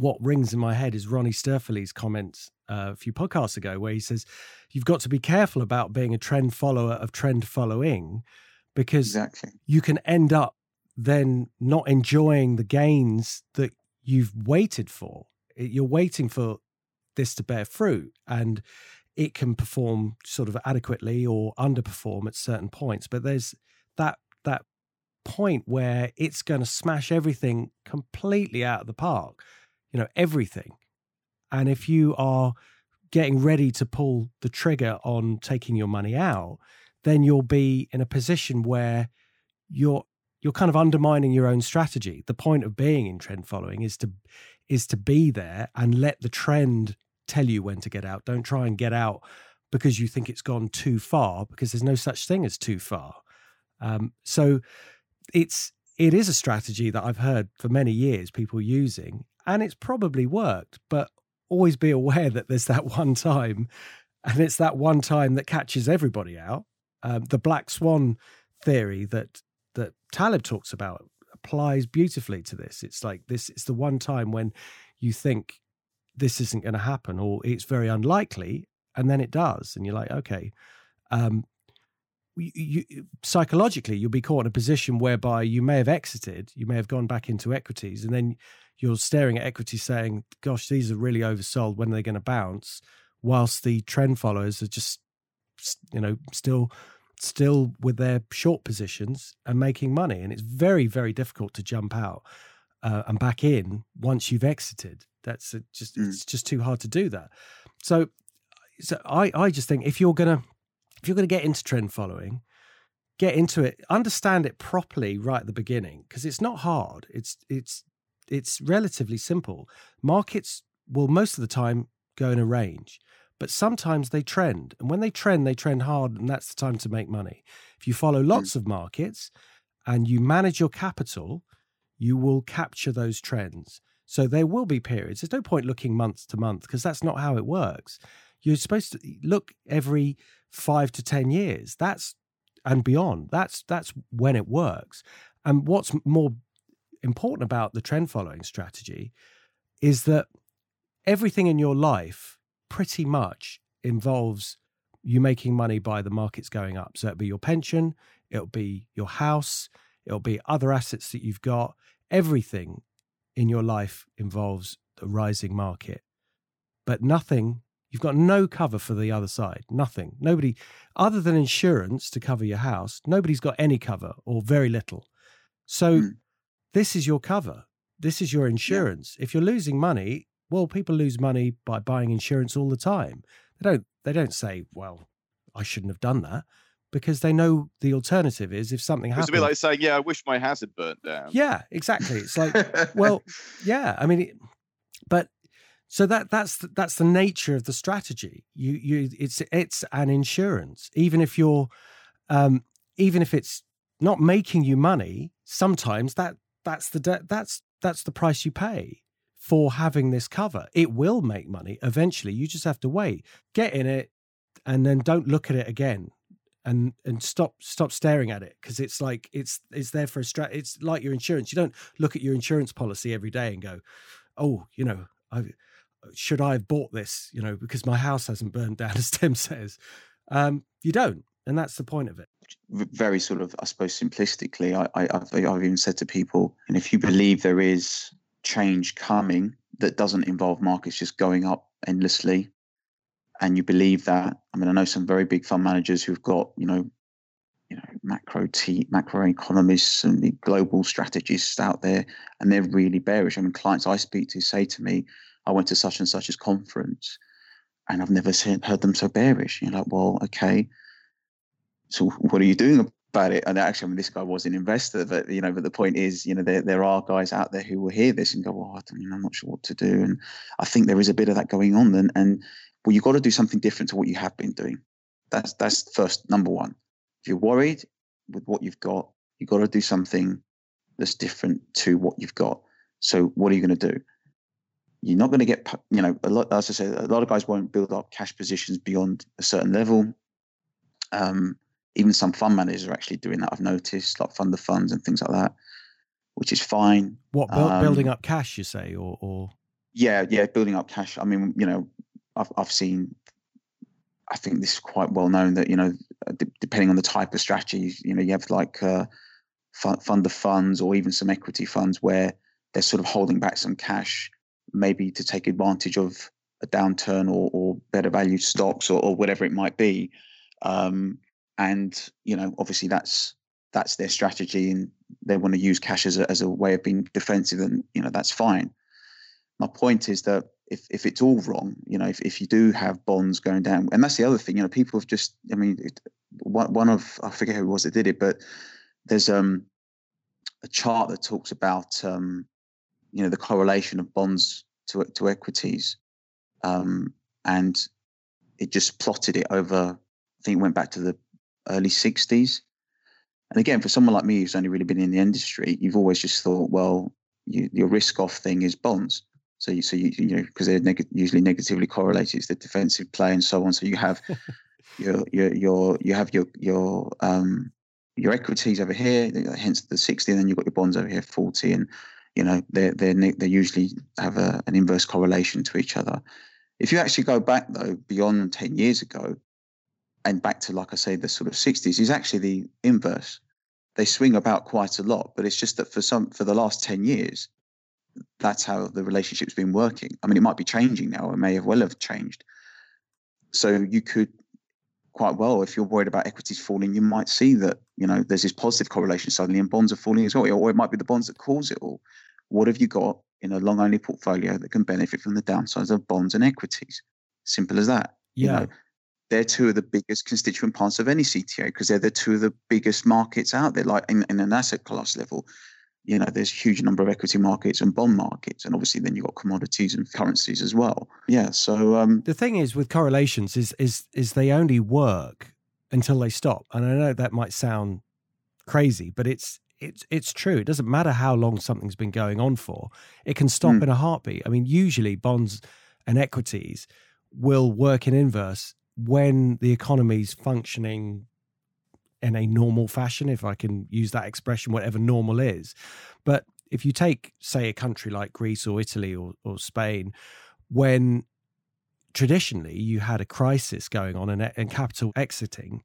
what rings in my head is Ronnie Sterfeli's comments a few podcasts ago, where he says, you've got to be careful about being a trend follower of trend following, because exactly. You can end up then not enjoying the gains that you've waited for. You're waiting for this to bear fruit, and it can perform sort of adequately or underperform at certain points. But there's that point where it's going to smash everything completely out of the park, you know, everything. And if you are getting ready to pull the trigger on taking your money out, then you'll be in a position where you're kind of undermining your own strategy. The point of being in trend following is to be there and let the trend tell you when to get out. Don't try and get out because you think it's gone too far, because there's no such thing as too far. So it is a strategy that I've heard for many years people using, and it's probably worked, but always be aware that there's that one time, and it's that one time that catches everybody out. The black swan theory that Taleb talks about applies beautifully to this. It's like this, it's the one time when you think this isn't going to happen, or it's very unlikely, and then it does. And you're like, okay, you psychologically, you'll be caught in a position whereby you may have exited, you may have gone back into equities, and then you're staring at equities saying, gosh, these are really oversold, when are they going to bounce? Whilst the trend followers are just, you know, still with their short positions and making money. And it's very, very difficult to jump out and back in once you've exited. It's just too hard to do that. So I just think if you're going to get into trend following, get into it, understand it properly right at the beginning, because it's not hard. It's relatively simple. Markets will most of the time go in a range, but sometimes they trend. And when they trend hard, and that's the time to make money. If you follow lots of markets and you manage your capital, you will capture those trends. So there will be periods. There's no point looking month to month because that's not how it works. You're supposed to look every 5 to 10 years. That's and beyond. That's when it works. And what's more important about the trend following strategy is that everything in your life pretty much involves you making money by the markets going up. So it'll be your pension, it'll be your house, it'll be other assets that you've got. Everything in your life involves a rising market, but nothing, you've got no cover for the other side, nothing. Nobody, other than insurance to cover your house, nobody's got any cover or very little. So this is your cover. This is your insurance. Yeah. If you're losing money, well, people lose money by buying insurance all the time. They don't say, well, I shouldn't have done that, because they know the alternative is if something happens. It's a bit like saying, yeah, I wish my house had burnt down. Yeah, exactly. It's like, well, yeah, I mean, but so that's the nature of the strategy. It's an insurance. Even if it's not making you money, sometimes that's the price you pay for having this cover. It will make money eventually. You just have to wait, get in it, and then don't look at it again, and stop staring at it, because it's like it's there for a it's like your insurance. You don't look at your insurance policy every day and go, oh, you know, should I have bought this? You know, because my house hasn't burned down, as Tim says. You don't, and that's the point of it. Very sort of, I suppose, simplistically, I've even said to people, and if you believe there is change coming that doesn't involve markets just going up endlessly, and you believe that, I mean, I know some very big fund managers who've got, you know, macro economists and the global strategists out there, and they're really bearish. I mean, clients I speak to say to me, I went to such and such as conference, and I've never heard them so bearish. You're like, well, okay, so what are you doing about it? And actually, I mean, this guy was an investor, but, you know, but the point is, you know, there are guys out there who will hear this and go, well, I'm not sure what to do. And I think there is a bit of that going on then. And well, you've got to do something different to what you have been doing. That's first, number one. If you're worried with what you've got to do something that's different to what you've got. So what are you going to do? You're not going to get, you know, a lot, as I said, a lot of guys won't build up cash positions beyond a certain level. Even some fund managers are actually doing that, I've noticed, like fund of funds and things like that, which is fine. What, building up cash, you say, or? Yeah, building up cash. I mean, you know, I've seen, I think this is quite well known that, you know, depending on the type of strategy, you know, you have like fund of funds or even some equity funds where they're sort of holding back some cash, maybe to take advantage of a downturn or better valued stocks or whatever it might be. And, you know, obviously that's their strategy, and they want to use cash as a way of being defensive, and, you know, that's fine. My point is that if it's all wrong, you know, if you do have bonds going down, and that's the other thing, you know, people have just, I mean, one of, I forget who it was that did it, but there's a chart that talks about, you know, the correlation of bonds to equities. And it just plotted it over, I think it went back to the early 60s. And again, for someone like me who's only really been in the industry, you've always just thought, well, your risk off thing is bonds. So you know, because they're usually negatively correlated, it's the defensive play and so on. So you have your equities over here, hence the 60, and then you've got your bonds over here, 40, and you know they usually have an inverse correlation to each other. If you actually go back though beyond 10 years ago, and back to, like I say, the sort of 60s, is actually the inverse. They swing about quite a lot, but it's just that for the last 10 years. That's how the relationship's been working. I mean, it might be changing now. It may have changed. So you could quite well, if you're worried about equities falling, you might see that, you know, there's this positive correlation suddenly and bonds are falling as well, or it might be the bonds that cause it all. What have you got in a long-only portfolio that can benefit from the downsides of bonds and equities? Simple as that. Yeah. You know, they're two of the biggest constituent parts of any CTA because they're the two of the biggest markets out there, like in an asset class level. You know, there's a huge number of equity markets and bond markets. And obviously then you've got commodities and currencies as well. Yeah. So the thing is with correlations is they only work until they stop. And I know that might sound crazy, but it's it's true. It doesn't matter how long something's been going on for. It can stop in a heartbeat. I mean, usually bonds and equities will work in inverse when the economy's functioning in a normal fashion, if I can use that expression, whatever normal is. But if you take, say, a country like Greece or Italy or Spain, when traditionally you had a crisis going on and capital exiting,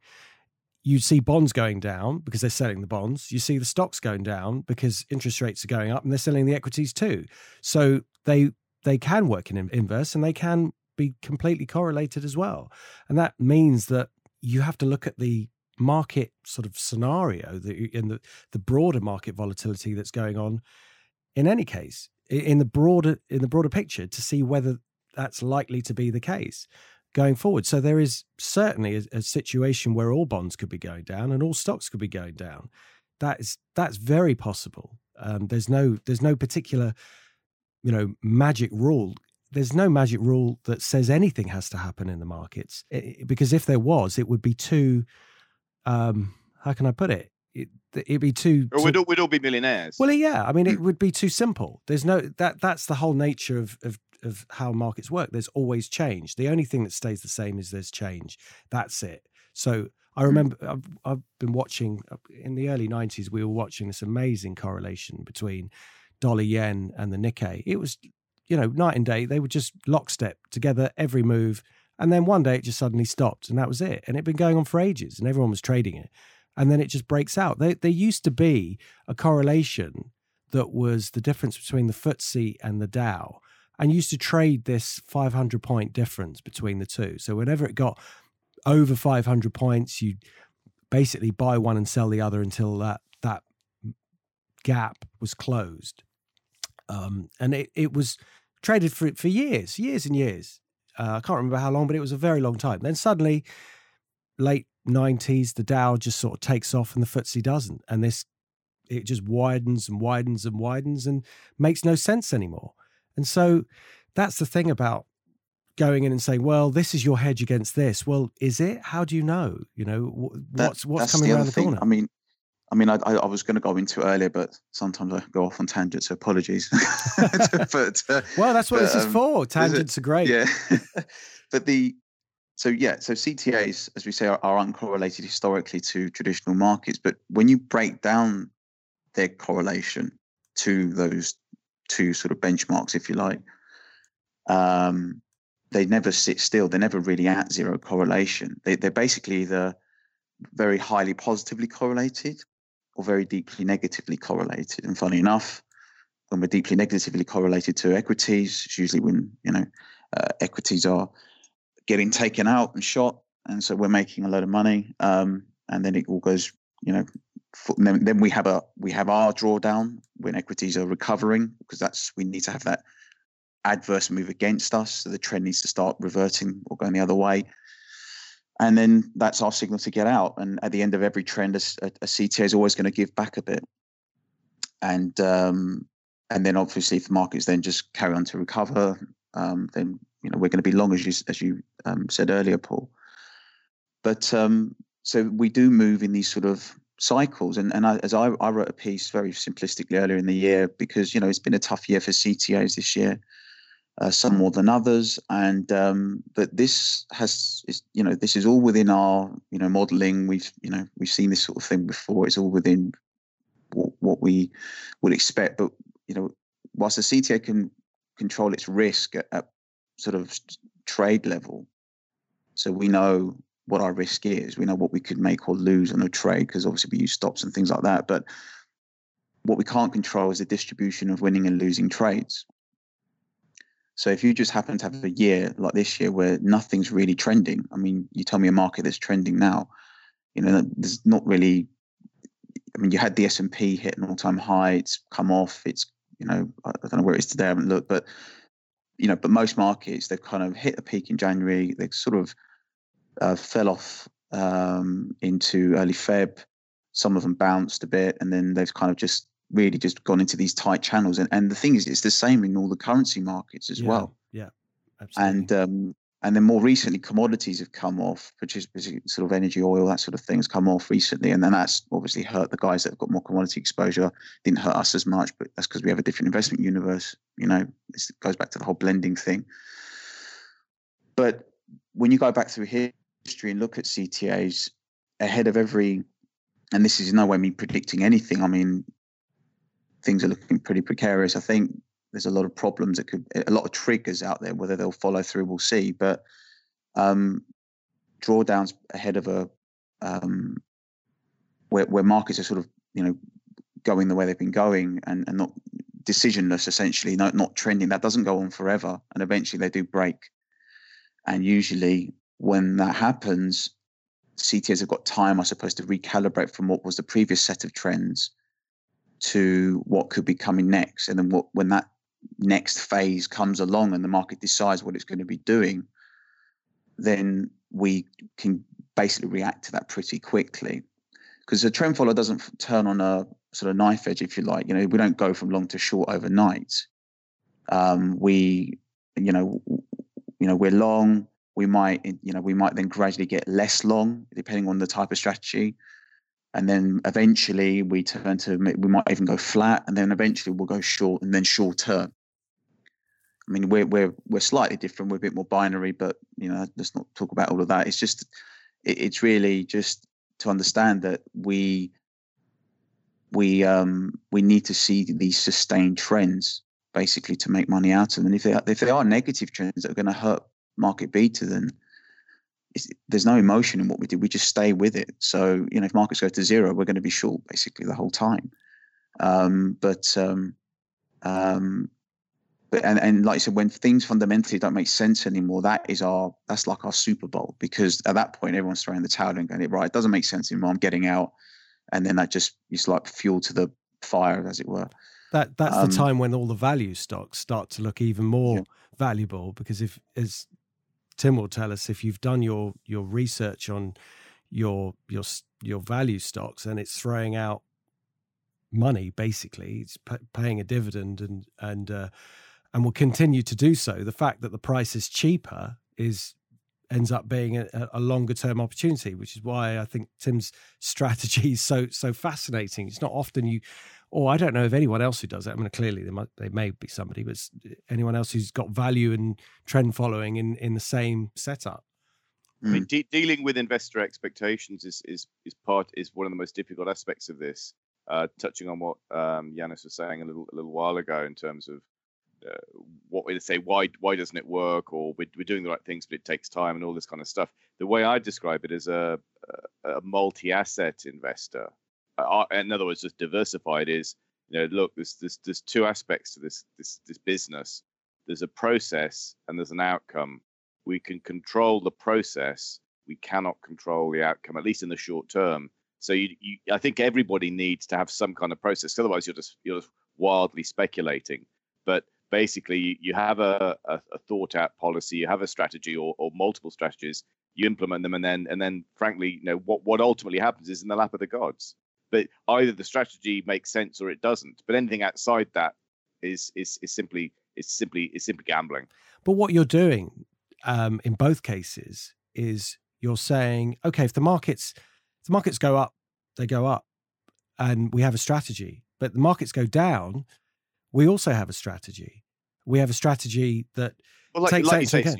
you'd see bonds going down because they're selling the bonds. You see the stocks going down because interest rates are going up and they're selling the equities too. So they can work in inverse and they can be completely correlated as well. And that means that you have to look at the market sort of scenario in the broader market volatility that's going on in any case, in the broader picture, to see whether that's likely to be the case going forward. So there is certainly a situation where all bonds could be going down and all stocks could be going down. That's very possible. There's no particular, magic rule. There's no magic rule that says anything has to happen in the markets, because if there was, it would be too, how can I put it? It'd be too. Or we'd all be millionaires. Well, yeah. I mean, it would be too simple. There's no that's the whole nature of how markets work. There's always change. The only thing that stays the same is there's change. That's it. So I remember I've been watching in the early 90s, we were watching this amazing correlation between dollar yen and the Nikkei. It was, night and day. They were just lockstep together, every move. And then one day it just suddenly stopped and that was it. And it'd been going on for ages and everyone was trading it. And then it just breaks out. There used to be a correlation that was the difference between the FTSE and the Dow, and used to trade this 500-point difference between the two. So whenever it got over 500 points, you basically buy one and sell the other until that gap was closed. And it was traded for years and years. I can't remember how long, but it was a very long time. Then suddenly, late 90s, the Dow just sort of takes off and the FTSE doesn't. And it just widens and widens and widens and makes no sense anymore. And so that's the thing about going in and saying, well, this is your hedge against this. Well, is it? How do you know? What's coming around the corner? I mean, I was going to go into it earlier, but sometimes I go off on tangents, so apologies. Well, that's what this is for. Tangents are great. Yeah. So CTAs, as we say, are uncorrelated historically to traditional markets. But when you break down their correlation to those two sort of benchmarks, if you like, they never sit still. They're never really at zero correlation. They're basically either very highly positively correlated or very deeply negatively correlated. And funny enough, when we're deeply negatively correlated to equities, it's usually when equities are getting taken out and shot, and so we're making a lot of money, and then it all goes, Then we have our drawdown when equities are recovering, because we need to have that adverse move against us. So the trend needs to start reverting or going the other way. And then that's our signal to get out. And at the end of every trend, a CTA is always going to give back a bit. And then obviously if the markets then just carry on to recover, then, we're going to be long, as you said earlier, Paul. But so we do move in these sort of cycles. And I wrote a piece very simplistically earlier in the year, because, it's been a tough year for CTAs this year, some more than others. And but this this is all within our, modeling. We've seen this sort of thing before. It's all within what we would expect. But, whilst the CTA can control its risk at sort of trade level, so we know what our risk is. We know what we could make or lose on a trade, because obviously we use stops and things like that. But what we can't control is the distribution of winning and losing trades. So if you just happen to have a year like this year where nothing's really trending, I mean, you tell me a market that's trending now, there's not really. I mean, you had the S&P hit an all-time high. It's come off. It's, I don't know where it is today. I haven't looked, but but most markets, they've kind of hit a peak in January. They sort of fell off into early Feb. Some of them bounced a bit, and then they've kind of just really just gone into these tight channels. And the thing is, it's the same in all the currency markets as well. Yeah, absolutely. And And then more recently, commodities have come off, which is sort of energy, oil, that sort of thing has come off recently. And then that's obviously hurt the guys that have got more commodity exposure. Didn't hurt us as much, but that's because we have a different investment universe. You know, this goes back to the whole blending thing. But when you go back through history and look at CTAs, ahead of every, and this is in no way me predicting anything. I mean, things are looking pretty precarious. I think there's a lot of problems that could, a lot of triggers out there, whether they'll follow through, we'll see. But drawdowns ahead of a, where markets are sort of, you know, going the way they've been going and not decisionless, essentially, not trending. That doesn't go on forever. And eventually they do break. And usually when that happens, CTAs have got time, I suppose, to recalibrate from what was the previous set of trends to what could be coming next. And then when that next phase comes along and the market decides what it's going to be doing, then we can basically react to that pretty quickly. Because a trend follower doesn't turn on a sort of knife edge, if you like. You know, we don't go from long to short overnight. We we're long. We might then gradually get less long, depending on the type of strategy. And then eventually we might even go flat, and then eventually we'll go short and then short term. I mean, we're slightly different. We're a bit more binary, but you know, let's not talk about all of that. It's just, it's really just to understand that we need to see these sustained trends basically to make money out of them. And if they are negative trends that are going to hurt market beta, then there's no emotion in what we do. We just stay with it. So, you know, if markets go to zero, we're going to be short basically the whole time. But like I said, when things fundamentally don't make sense anymore, that's like our Super Bowl, because at that point everyone's throwing the towel and going, right, it doesn't make sense anymore, I'm getting out. And then that just is like fuel to the fire, as it were. That's the time when all the value stocks start to look even more valuable, because if, as Tim will tell us, if you've done your research on your value stocks and it's throwing out money, basically it's paying a dividend and will continue to do so. The fact that the price is cheaper ends up being a longer term opportunity, which is why I think Tim's strategy is so fascinating. It's not often I don't know of anyone else who does that. I mean, clearly they may be somebody, but anyone else who's got value and trend following in the same setup. I mean, dealing with investor expectations is one of the most difficult aspects of this. Touching on what Yannis was saying a little while ago in terms of what we say, why doesn't it work, or we're doing the right things but it takes time and all this kind of stuff. The way I describe it is a multi-asset investor. In other words, just diversified is, you know, look, there's two aspects to this business. There's a process and there's an outcome. We can control the process. We cannot control the outcome, at least in the short term. So I think everybody needs to have some kind of process. Otherwise, you're just wildly speculating. But basically, you have a thought-out policy. You have a strategy or multiple strategies. You implement them, and then, frankly, you know, what ultimately happens is in the lap of the gods. But either the strategy makes sense or it doesn't. But anything outside that is simply gambling. But what you're doing in both cases is you're saying, okay, if the markets go up, they go up, and we have a strategy. But the markets go down, we also have a strategy. We have a strategy that takes sense.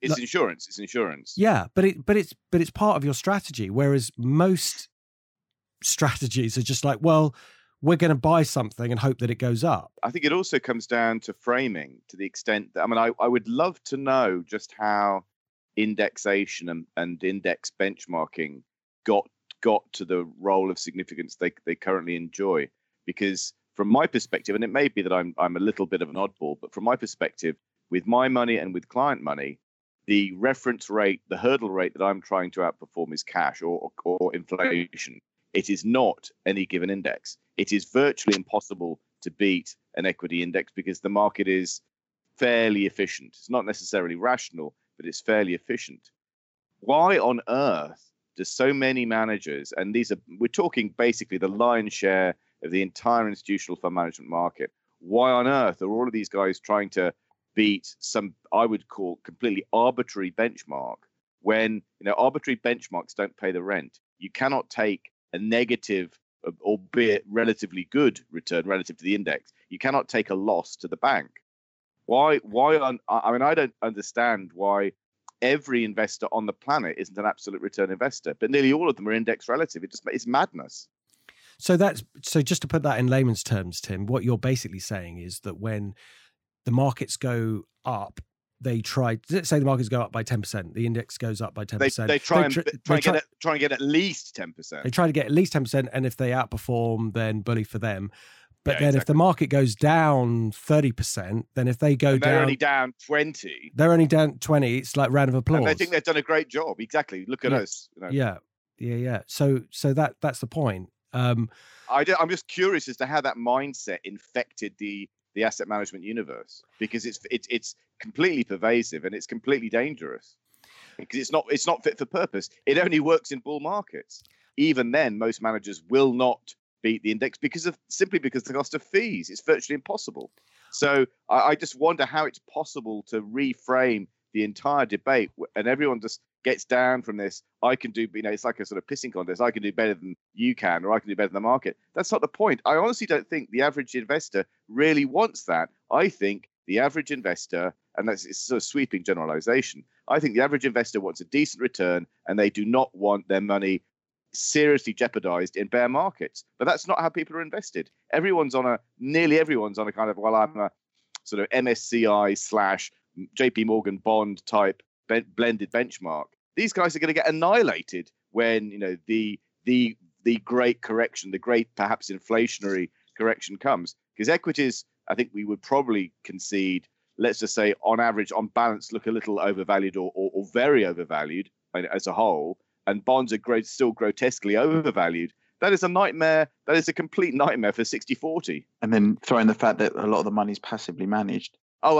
It's insurance. It's insurance. Yeah, but it's part of your strategy. Whereas most strategies are just like, well, we're going to buy something and hope that it goes up. I think it also comes down to framing, to the extent that, I mean, I would love to know just how indexation and index benchmarking got to the role of significance they currently enjoy. Because from my perspective, and it may be that I'm a little bit of an oddball, but from my perspective, with my money and with client money, the reference rate, the hurdle rate that I'm trying to outperform is cash or inflation. It is not any given index. It is virtually impossible to beat an equity index because the market is fairly efficient. It's not necessarily rational, but it's fairly efficient. Why on earth do so many managers, and we're talking basically the lion's share of the entire institutional fund management market, why on earth are all of these guys trying to beat some I would call completely arbitrary benchmark when, you know, arbitrary benchmarks don't pay the rent. You cannot take a negative, albeit relatively good return relative to the index. You cannot take a loss to the bank. Why? I mean, I don't understand why every investor on the planet isn't an absolute return investor, but nearly all of them are index relative. It's madness. So just to put that in layman's terms, Tim, what you're basically saying is that when the markets go up, they try, let's say the markets go up by 10%, the index goes up by 10%. They try and get at least 10%. They try to get at least 10%, and if they outperform, then bully for them. But if the market goes down 30%, then if they go down... They're only down 20. It's like round of applause. And they think they've done a great job. Exactly. Look at us. You know. Yeah. So that's the point. I'm just curious as to how that mindset infected the asset management universe, because it's completely pervasive and it's completely dangerous because it's not fit for purpose. It only works in bull markets. Even then, most managers will not beat the index because the cost of fees. It's virtually impossible. So I just wonder how it's possible to reframe the entire debate, and everyone just gets down from this. I can do, you know, it's like a sort of pissing contest. I can do better than you can, or I can do better than the market. That's not the point. I honestly don't think the average investor really wants that. I think the average investor, and that's it's sort of sweeping generalization, I think the average investor wants a decent return, and they do not want their money seriously jeopardized in bear markets. But that's not how people are invested. Nearly everyone's on a kind of, well, I'm a sort of MSCI / JP Morgan bond type blended benchmark. These guys are going to get annihilated when, you know, the great correction, the great perhaps inflationary correction comes, because equities, I think we would probably concede, let's just say on average, on balance, look a little overvalued or very overvalued as a whole, and bonds are still grotesquely overvalued. That is a nightmare. That is a complete nightmare for 60-40. And then throw in the fact that a lot of the money is passively managed. Oh,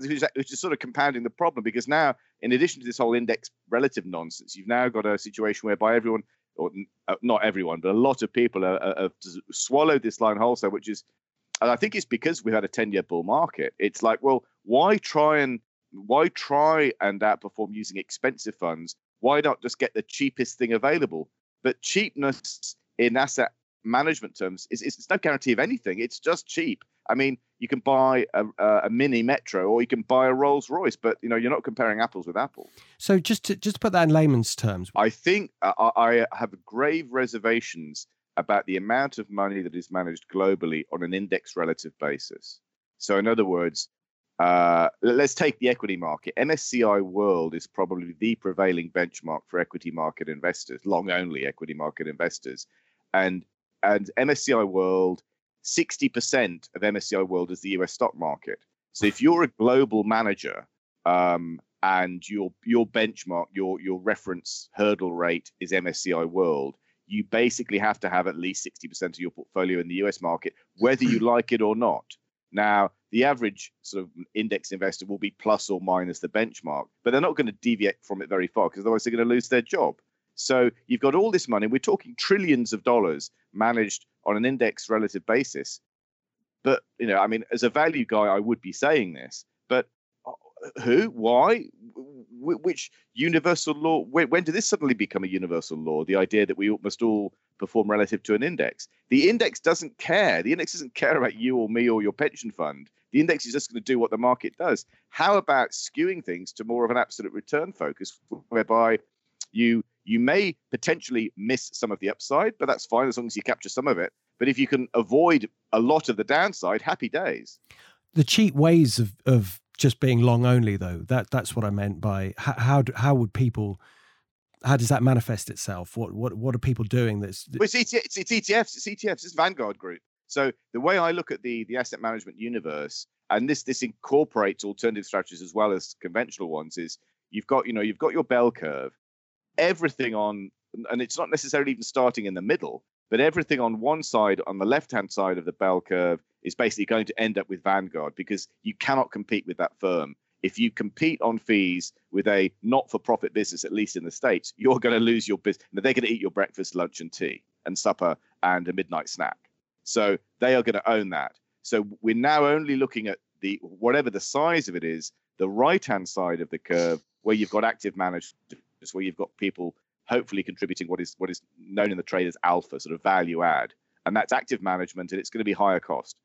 which is sort of compounding the problem, because now, in addition to this whole index relative nonsense, you've now got a situation whereby everyone, or not everyone, but a lot of people have swallowed this line wholesale, which is, and I think it's because we had a 10-year bull market. It's like, well, why try and outperform using expensive funds? Why not just get the cheapest thing available? But cheapness in asset management terms is no guarantee of anything. It's just cheap. I mean, you can buy a mini Metro, or you can buy a Rolls Royce, but you know you're not comparing apples with apples. So just to put that in layman's terms, I think I have grave reservations about the amount of money that is managed globally on an index relative basis. So in other words, let's take the equity market. MSCI World is probably the prevailing benchmark for equity market investors, long only equity market investors, and MSCI World. 60% of MSCI World is the US stock market. So if you're a global manager and your benchmark, your reference hurdle rate is MSCI World, you basically have to have at least 60% of your portfolio in the US market, whether you like it or not. Now, the average sort of index investor will be plus or minus the benchmark, but they're not going to deviate from it very far, because otherwise they're going to lose their job. So you've got all this money. We're talking trillions of dollars managed on an index relative basis. But, you know, I mean, as a value guy, I would be saying this, but who, why, which universal law, when did this suddenly become a universal law? The idea that we must all perform relative to an index. The index doesn't care. The index doesn't care about you or me or your pension fund. The index is just going to do what the market does. How about skewing things to more of an absolute return focus, whereby you may potentially miss some of the upside, but that's fine as long as you capture some of it. But if you can avoid a lot of the downside, happy days. The cheap ways of just being long only, though, that's what I meant by how would people, how does that manifest itself? What are people doing? Well, it's ETFs, it's Vanguard Group. So the way I look at the asset management universe, and this incorporates alternative strategies as well as conventional ones, is you've got your bell curve. Everything on, and it's not necessarily even starting in the middle, but everything on one side, on the left-hand side of the bell curve, is basically going to end up with Vanguard, because you cannot compete with that firm. If you compete on fees with a not-for-profit business, at least in the States, you're going to lose your business. They're going to eat your breakfast, lunch, and tea, and supper, and a midnight snack. So they are going to own that. So we're now only looking at the whatever the size of it is, the right-hand side of the curve where you've got active managers, where you've got people hopefully contributing what is known in the trade as alpha, sort of value add. And that's active management, and it's going to be higher cost.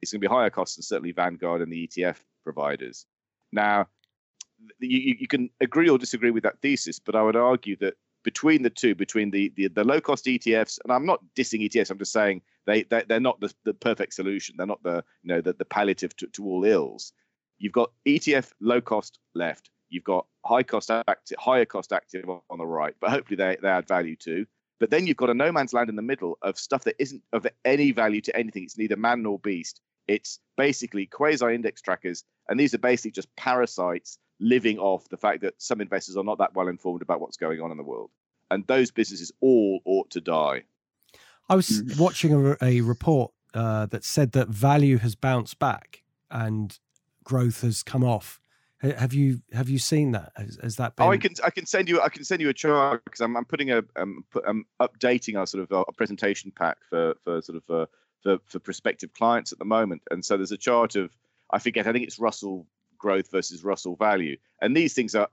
It's going to be higher cost than certainly Vanguard and the ETF providers. Now, you can agree or disagree with that thesis, but I would argue that between the two, between the low-cost ETFs, and I'm not dissing ETFs, I'm just saying they're not the perfect solution. They're not the palliative to all ills. You've got ETF low-cost left. You've got higher cost active on the right, but hopefully they add value too. But then you've got a no man's land in the middle of stuff that isn't of any value to anything. It's neither man nor beast. It's basically quasi-index trackers, and these are basically just parasites living off the fact that some investors are not that well informed about what's going on in the world. And those businesses all ought to die. I was watching a report that said that value has bounced back and growth has come off. Have you seen that? Has that been? Oh, I can send you a chart, because I'm putting I'm updating our sort of our presentation pack for prospective clients at the moment. And so there's a chart of, I think it's Russell growth versus Russell value, and these things are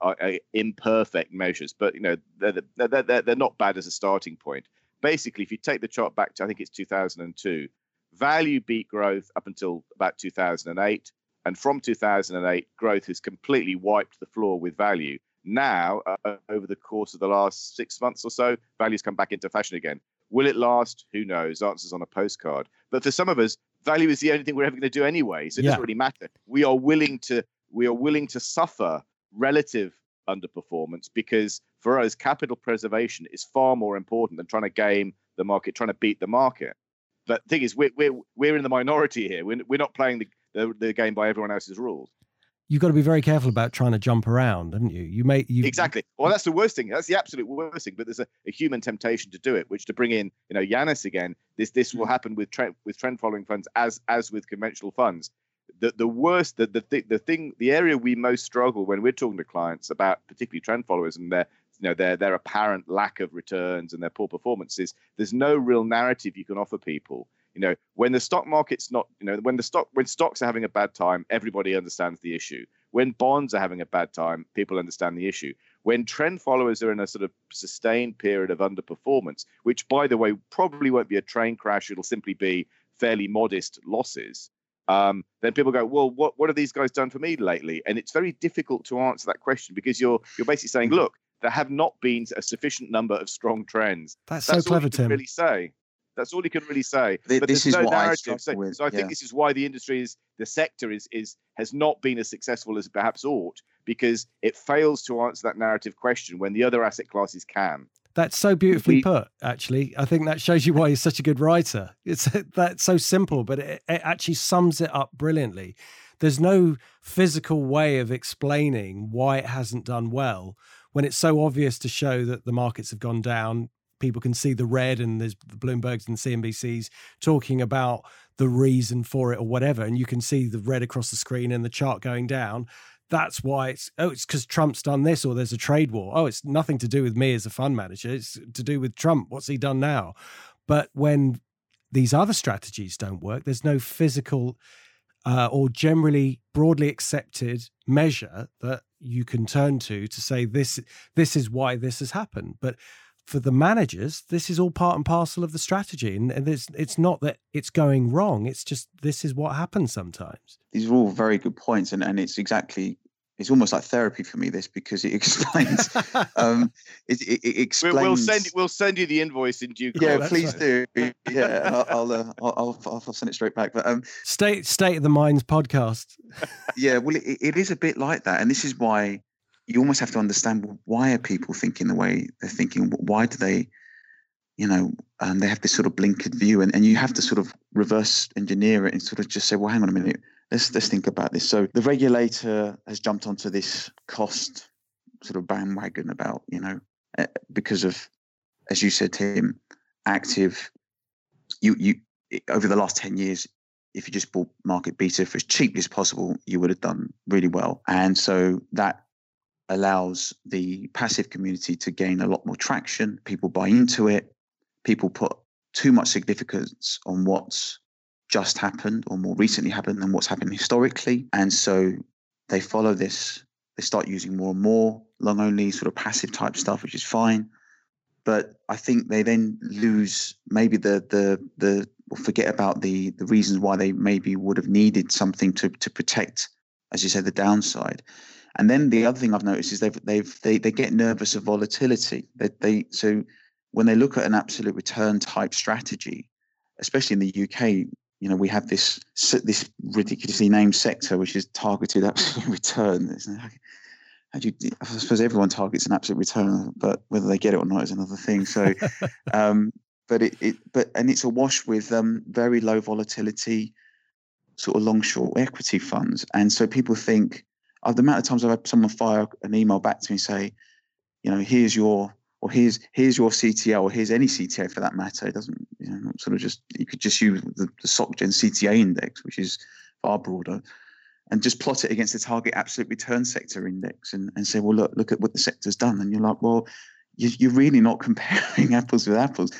imperfect measures, but you know they're not bad as a starting point. Basically, if you take the chart back to I think it's 2002, value beat growth up until about 2008. And from 2008, growth has completely wiped the floor with value. Now, over the course of the last 6 months or so, value's come back into fashion again. Will it last? Who knows? Answers on a postcard. But for some of us, value is the only thing we're ever going to do anyway, so it doesn't really matter. We are willing to suffer relative underperformance, because for us, capital preservation is far more important than trying to game the market, trying to beat the market. But the thing is, we're in the minority here. We're not playing the game by everyone else's rules. You've got to be very careful about trying to jump around, haven't you? Exactly. Well, that's the worst thing. That's the absolute worst thing. But there's a human temptation to do it, which to bring in, Yannis again. This will happen with trend following funds as with conventional funds. The area we most struggle when we're talking to clients about, particularly trend followers, and their apparent lack of returns and their poor performances. There's no real narrative you can offer people. When the stock market's not, when stocks are having a bad time, everybody understands the issue. When bonds are having a bad time, people understand the issue. When trend followers are in a sort of sustained period of underperformance, which, by the way, probably won't be a train crash, it'll simply be fairly modest losses. Then people go, well, what have these guys done for me lately? And it's very difficult to answer that question, because you're basically saying, look, there have not been a sufficient number of strong trends. That's so clever, Tim. That's all you can really say. But this is no narrative. So I think this is why the sector has not been as successful as it perhaps ought, because it fails to answer that narrative question when the other asset classes can. That's so beautifully put, actually. I think that shows you why you're such a good writer. That's so simple, but it actually sums it up brilliantly. There's no physical way of explaining why it hasn't done well, when it's so obvious to show that the markets have gone down. People can see the red, and there's the Bloombergs and CNBCs talking about the reason for it or whatever. And you can see the red across the screen and the chart going down. That's why it's because Trump's done this, or there's a trade war. Oh, it's nothing to do with me as a fund manager. It's to do with Trump. What's he done now? But when these other strategies don't work, there's no physical or generally broadly accepted measure that you can turn to say this is why this has happened. But for the managers, this is all part and parcel of the strategy. And it's not that it's going wrong. It's just this is what happens sometimes. These are all very good points. And it's exactly, it's almost like therapy for me, this, because it explains. It explains. We'll send you the invoice in due course. Yeah, please do. Yeah, I'll send it straight back. But State of the Minds podcast. Yeah, well, it is a bit like that. And this is why you almost have to understand, why are people thinking the way they're thinking? Why do they, they have this sort of blinkered view, and you have to sort of reverse engineer it and sort of just say, well, hang on a minute, let's think about this. So the regulator has jumped onto this cost sort of bandwagon about, because of, as you said, Tim, active. You over the last 10 years, if you just bought market beta for as cheaply as possible, you would have done really well. And so that allows the passive community to gain a lot more traction. People buy into it. People put too much significance on what's just happened or more recently happened than what's happened historically. And so they follow this. They start using more and more long only sort of passive type stuff, which is fine. But I think they then lose maybe the or forget about the reasons why they maybe would have needed something to protect, as you said, the downside. And then the other thing I've noticed is they get nervous of volatility. So when they look at an absolute return type strategy, especially in the UK, you know, we have this ridiculously named sector which is targeted absolute return. I suppose everyone targets an absolute return, but whether they get it or not is another thing. So, but it's awash with very low volatility, sort of long short equity funds, and so people think. The amount of times I've had someone fire an email back to me and say, you know, here's your CTA, or here's any CTA for that matter. It doesn't, you know, sort of just, you could just use the SocGen CTA index, which is far broader, and just plot it against the target absolute return sector index and say, well, look at what the sector's done. And you're like, well, you're really not comparing apples with apples.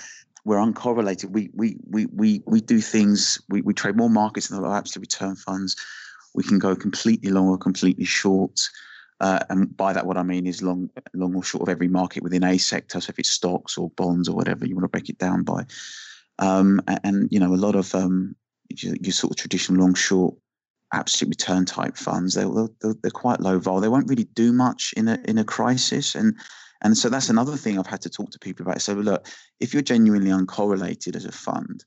We're uncorrelated. We do things, we trade more markets than our absolute return funds. We can go completely long or completely short. And by that, what I mean is long or short of every market within a sector. So if it's stocks or bonds or whatever you want to break it down by. And, you know, a lot of your sort of traditional long short absolute return type funds, they're quite low vol. They won't really do much in a crisis. And so that's another thing I've had to talk to people about. So look, if you're genuinely uncorrelated as a fund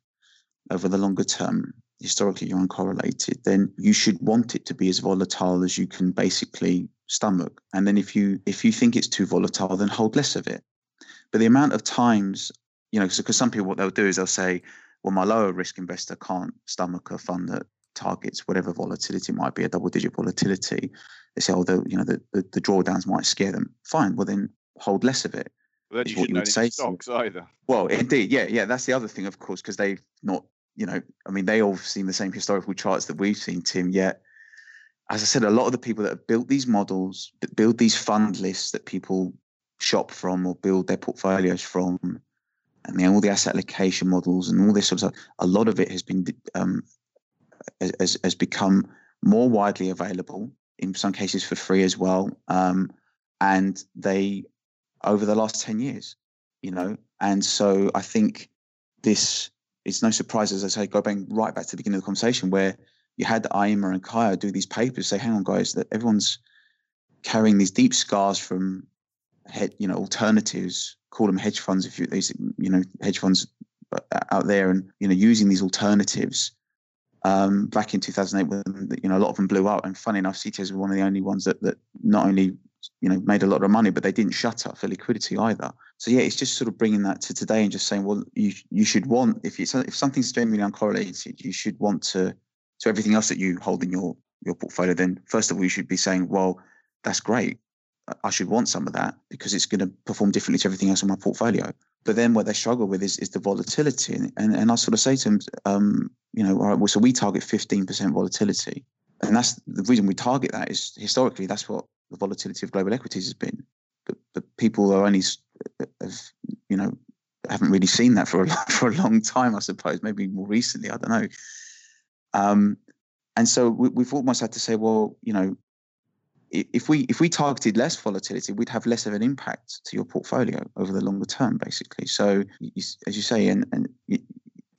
over the longer term, historically you're uncorrelated, then you should want it to be as volatile as you can basically stomach. And then if you think it's too volatile, then hold less of it. But the amount of times, you know, because some people, what they'll do is they'll say, well, my lower risk investor can't stomach a fund that targets whatever volatility might be, a double digit volatility. They say, oh, the drawdowns might scare them. Fine. Well, then hold less of it. Well, then you shouldn't own any stocks either. Well, indeed. Yeah. That's the other thing, of course, because they've not, you know, I mean, they all have seen the same historical charts that we've seen, Tim, yet, as I said, a lot of the people that have built these models, that build these fund lists that people shop from or build their portfolios from, and then all the asset allocation models and all this sort of stuff, a lot of it has been, has become more widely available, in some cases for free as well. And they, over the last 10 years, you know, and so I think this, it's no surprise, as I say, going right back to the beginning of the conversation, where you had AIMA and CAIA do these papers, say, hang on, guys, that everyone's carrying these deep scars from, you know, alternatives, call them hedge funds, if you, these, you know, hedge funds out there, and, you know, using these alternatives back in 2008 when, you know, a lot of them blew up. And funny enough, CTAs were one of the only ones that not only, you know, made a lot of money, but they didn't shut up for liquidity either. So yeah, it's just sort of bringing that to today and just saying, well, you should want, if something's genuinely uncorrelated, you should want to everything else that you hold in your portfolio. Then first of all, you should be saying, well, that's great. I should want some of that because it's going to perform differently to everything else in my portfolio. But then what they struggle with is the volatility, and I sort of say to them, you know, all right, well, so we target 15% volatility, and that's the reason we target that is historically that's what the volatility of global equities has been, but people are only, you know, haven't really seen that for a long time, I suppose. Maybe more recently, I don't know. And so we've almost had to say, well, you know, if we targeted less volatility, we'd have less of an impact to your portfolio over the longer term, basically. So as you say, and you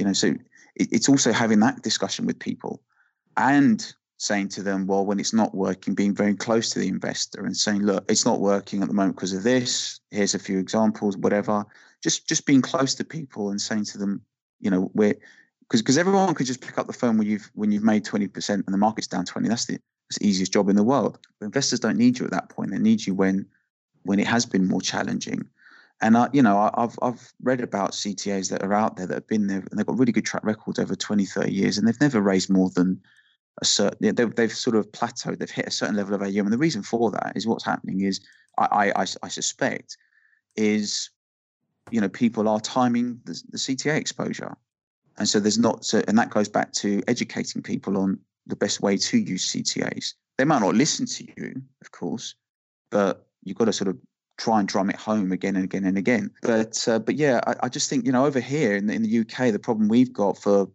know, so it's also having that discussion with people and saying to them, well, when it's not working, being very close to the investor and saying, look, it's not working at the moment because of this. Here's a few examples, whatever. Just being close to people and saying to them, you know, because everyone could just pick up the phone when you've made 20% and the market's down 20%. That's the easiest job in the world. But investors don't need you at that point. They need you when it has been more challenging. And you know, I've read about CTAs that are out there that have been there and they've got really good track records over 20, 30 years, and they've never raised more than a certain, they've sort of plateaued, they've hit a certain level of AUM. And the reason for that is what's happening is, I suspect, is, you know, people are timing the CTA exposure. And so there's not, so, and that goes back to educating people on the best way to use CTAs. They might not listen to you, of course, but you've got to sort of try and drum it home again and again and again. But yeah, I just think, you know, over here in the UK, the problem we've got for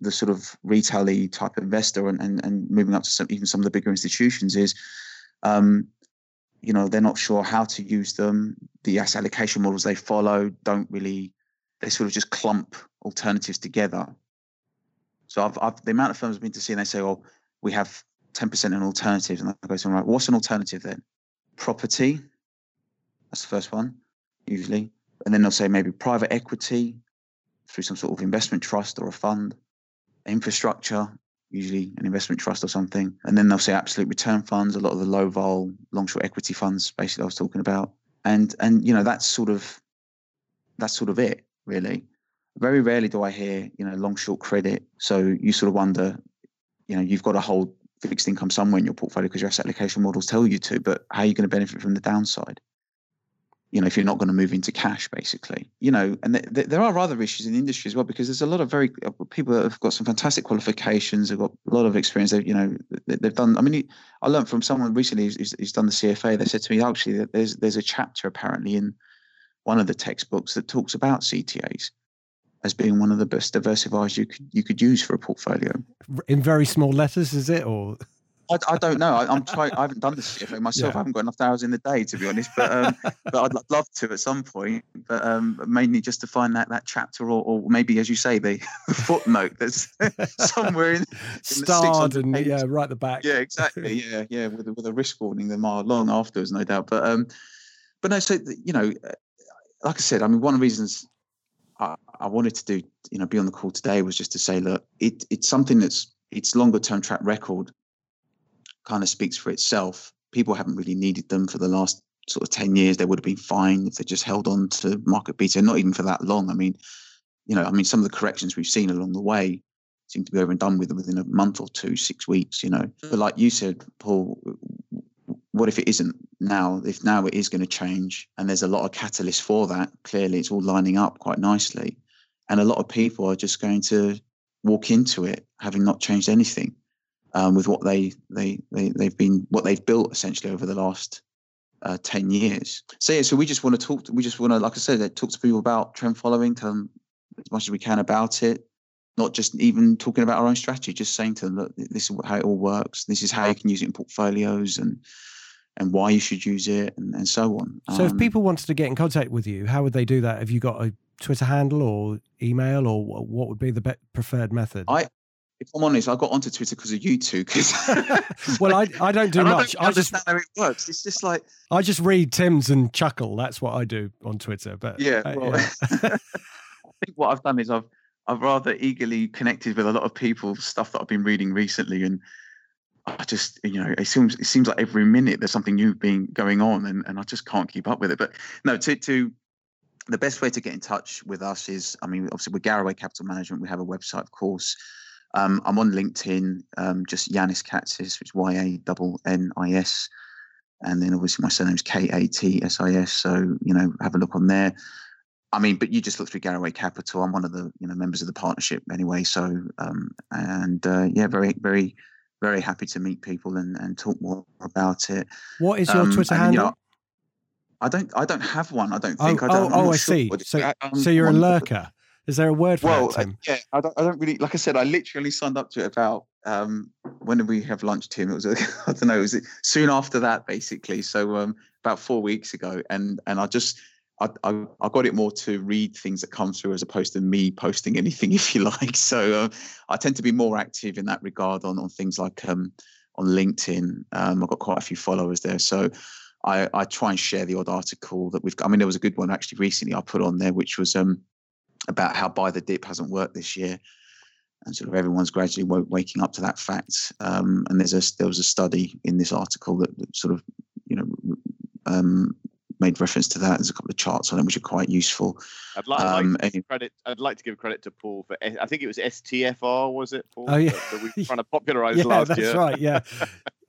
the sort of retail-y type investor and moving up to even some of the bigger institutions is, you know, they're not sure how to use them. The asset allocation models they follow they sort of just clump alternatives together. So the amount of firms I've been to see, and they say, well, we have 10% in alternatives. And I go, right, what's an alternative then? Property, that's the first one, usually. And then they'll say maybe private equity through some sort of investment trust or a fund, infrastructure, usually an investment trust or something. And then they'll say absolute return funds, a lot of the low vol, long short equity funds, basically I was talking about. And you know, that's sort of it, really. Very rarely do I hear, you know, long short credit. So you sort of wonder, you know, you've got to hold fixed income somewhere in your portfolio because your asset allocation models tell you to, but how are you going to benefit from the downside? You know, if you're not going to move into cash, basically, you know, and there are other issues in the industry as well, because there's a lot of people that have got some fantastic qualifications, have got a lot of experience. They've, you know, they've done, I mean, I learned from someone recently who's done the CFA. They said to me, actually, that there's a chapter apparently in one of the textbooks that talks about CTAs as being one of the best diversifiers you could use for a portfolio. In very small letters, is it? Or I don't know. I'm trying. I haven't done this CFA myself. Yeah. I haven't got enough hours in the day, to be honest. But but I'd love to at some point. But mainly just to find that chapter, or maybe, as you say, the footnote that's somewhere in starred and page. Yeah, right at the back. Yeah, exactly. Yeah, with a risk warning, the mile long afterwards, no doubt. But no. So you know, like I said, I mean, one of the reasons I wanted to do, you know, be on the call today was just to say, look, it's something that's its longer term track record kind of speaks for itself. People haven't really needed them for the last sort of 10 years. They would have been fine if they just held on to market beta, not even for that long. I mean, you know, some of the corrections we've seen along the way seem to be over and done with within a month or two, 6 weeks, you know. But like you said, Paul, what if it isn't now? If now it is going to change, and there's a lot of catalysts for that, clearly it's all lining up quite nicely. And a lot of people are just going to walk into it having not changed anything with what they've built essentially over the last 10 years. So yeah, so we just want to talk. We just want to, like I said, talk to people about trend following, tell them as much as we can about it. Not just even talking about our own strategy, just saying to them, look, this is how it all works. This is how you can use it in portfolios and why you should use it and so on. So if people wanted to get in contact with you, how would they do that? Have you got a Twitter handle or email, or what would be the preferred method? If I'm honest, I got onto Twitter because of you two. Well, I don't do much. I just understand how it works. It's just like I just read Tim's and chuckle. That's what I do on Twitter. But yeah, well, yeah. I think what I've done is I've rather eagerly connected with a lot of people, stuff that I've been reading recently, and I just, you know, it seems like every minute there's something new being going on, and I just can't keep up with it. But no, to the best way to get in touch with us is, I mean, obviously we're Garraway Capital Management. We have a website, of course. I'm on LinkedIn, just Yannis Katsis, which is YANNIS, and then obviously my surname's KATSIS. So you know, have a look on there. I mean, but you just look through Garraway Capital. I'm one of the, you know, members of the partnership anyway. So, yeah, very, very, very happy to meet people and talk more about it. What is your Twitter handle? You know, I don't have one. I don't think. I see. So you're a lurker. Is there a word for that, Tim? Yeah, I don't really. Like I said, I literally signed up to it about when did we have lunch, Tim? It was I don't know. It was soon after that, basically. So about 4 weeks ago, and I just. I got it more to read things that come through as opposed to me posting anything, if you like. So I tend to be more active in that regard on things like on LinkedIn. I've got quite a few followers there. So I try and share the odd article that we've got. I mean, there was a good one actually recently I put on there, which was about how buy the dip hasn't worked this year. And sort of everyone's gradually waking up to that fact. And there was a study in this article that sort of, you know, made reference to that. There's a couple of charts on it which are quite useful. I'd like to give credit to Paul for, I think it was STFR, was it, Paul? Oh yeah, that we were trying to popularize last year. That's right. Yeah,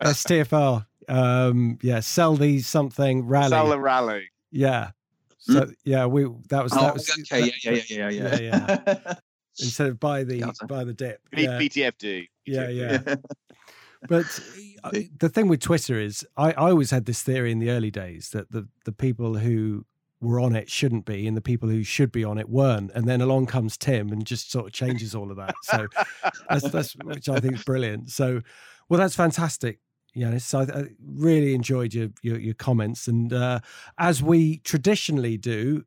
STFR. Yeah, sell these something rally. Sell a rally. Yeah. So yeah, that was okay. Yeah. Instead of buy the dip. Yeah. BTFD. Yeah. But the thing with Twitter is I always had this theory in the early days that the people who were on it shouldn't be, and the people who should be on it weren't. And then along comes Tim and just sort of changes all of that. So that's which I think is brilliant. So, well, that's fantastic, Yannis. So I really enjoyed your comments. And as we traditionally do,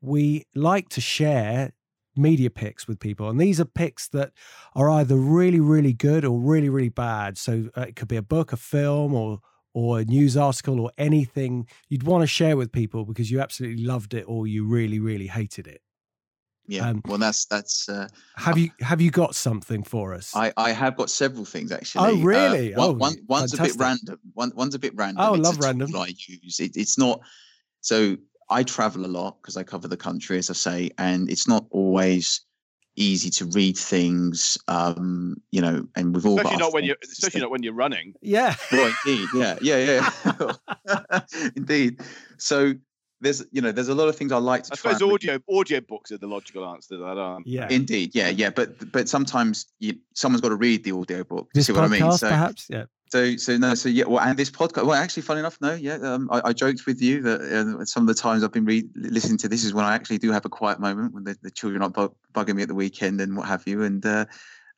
we like to share media picks with people. And these are picks that are either really, really good or really, really bad. So it could be a book, a film, or a news article, or anything you'd want to share with people because you absolutely loved it or you really, really hated it. Yeah. Well, that's. Have you got something for us? I have got several things actually. Oh, really? One's fantastic. A bit random. One's a bit random. Oh, I love random. I use it's not so. I travel a lot because I cover the country, as I say, and it's not always easy to read things, and we've all especially not when you're running. Yeah. Well, indeed. Yeah. Indeed. So there's a lot of things I like to try. I suppose audio books are the logical answer to that, aren't they? Yeah. Indeed. Yeah. But sometimes someone's got to read the audio book. This see podcast, what I mean? So, perhaps, yeah. And this podcast. Well, actually, funny enough, no, yeah, I joked with you that some of the times I've been listening to this is when I actually do have a quiet moment when the children are bugging me at the weekend and what have you, and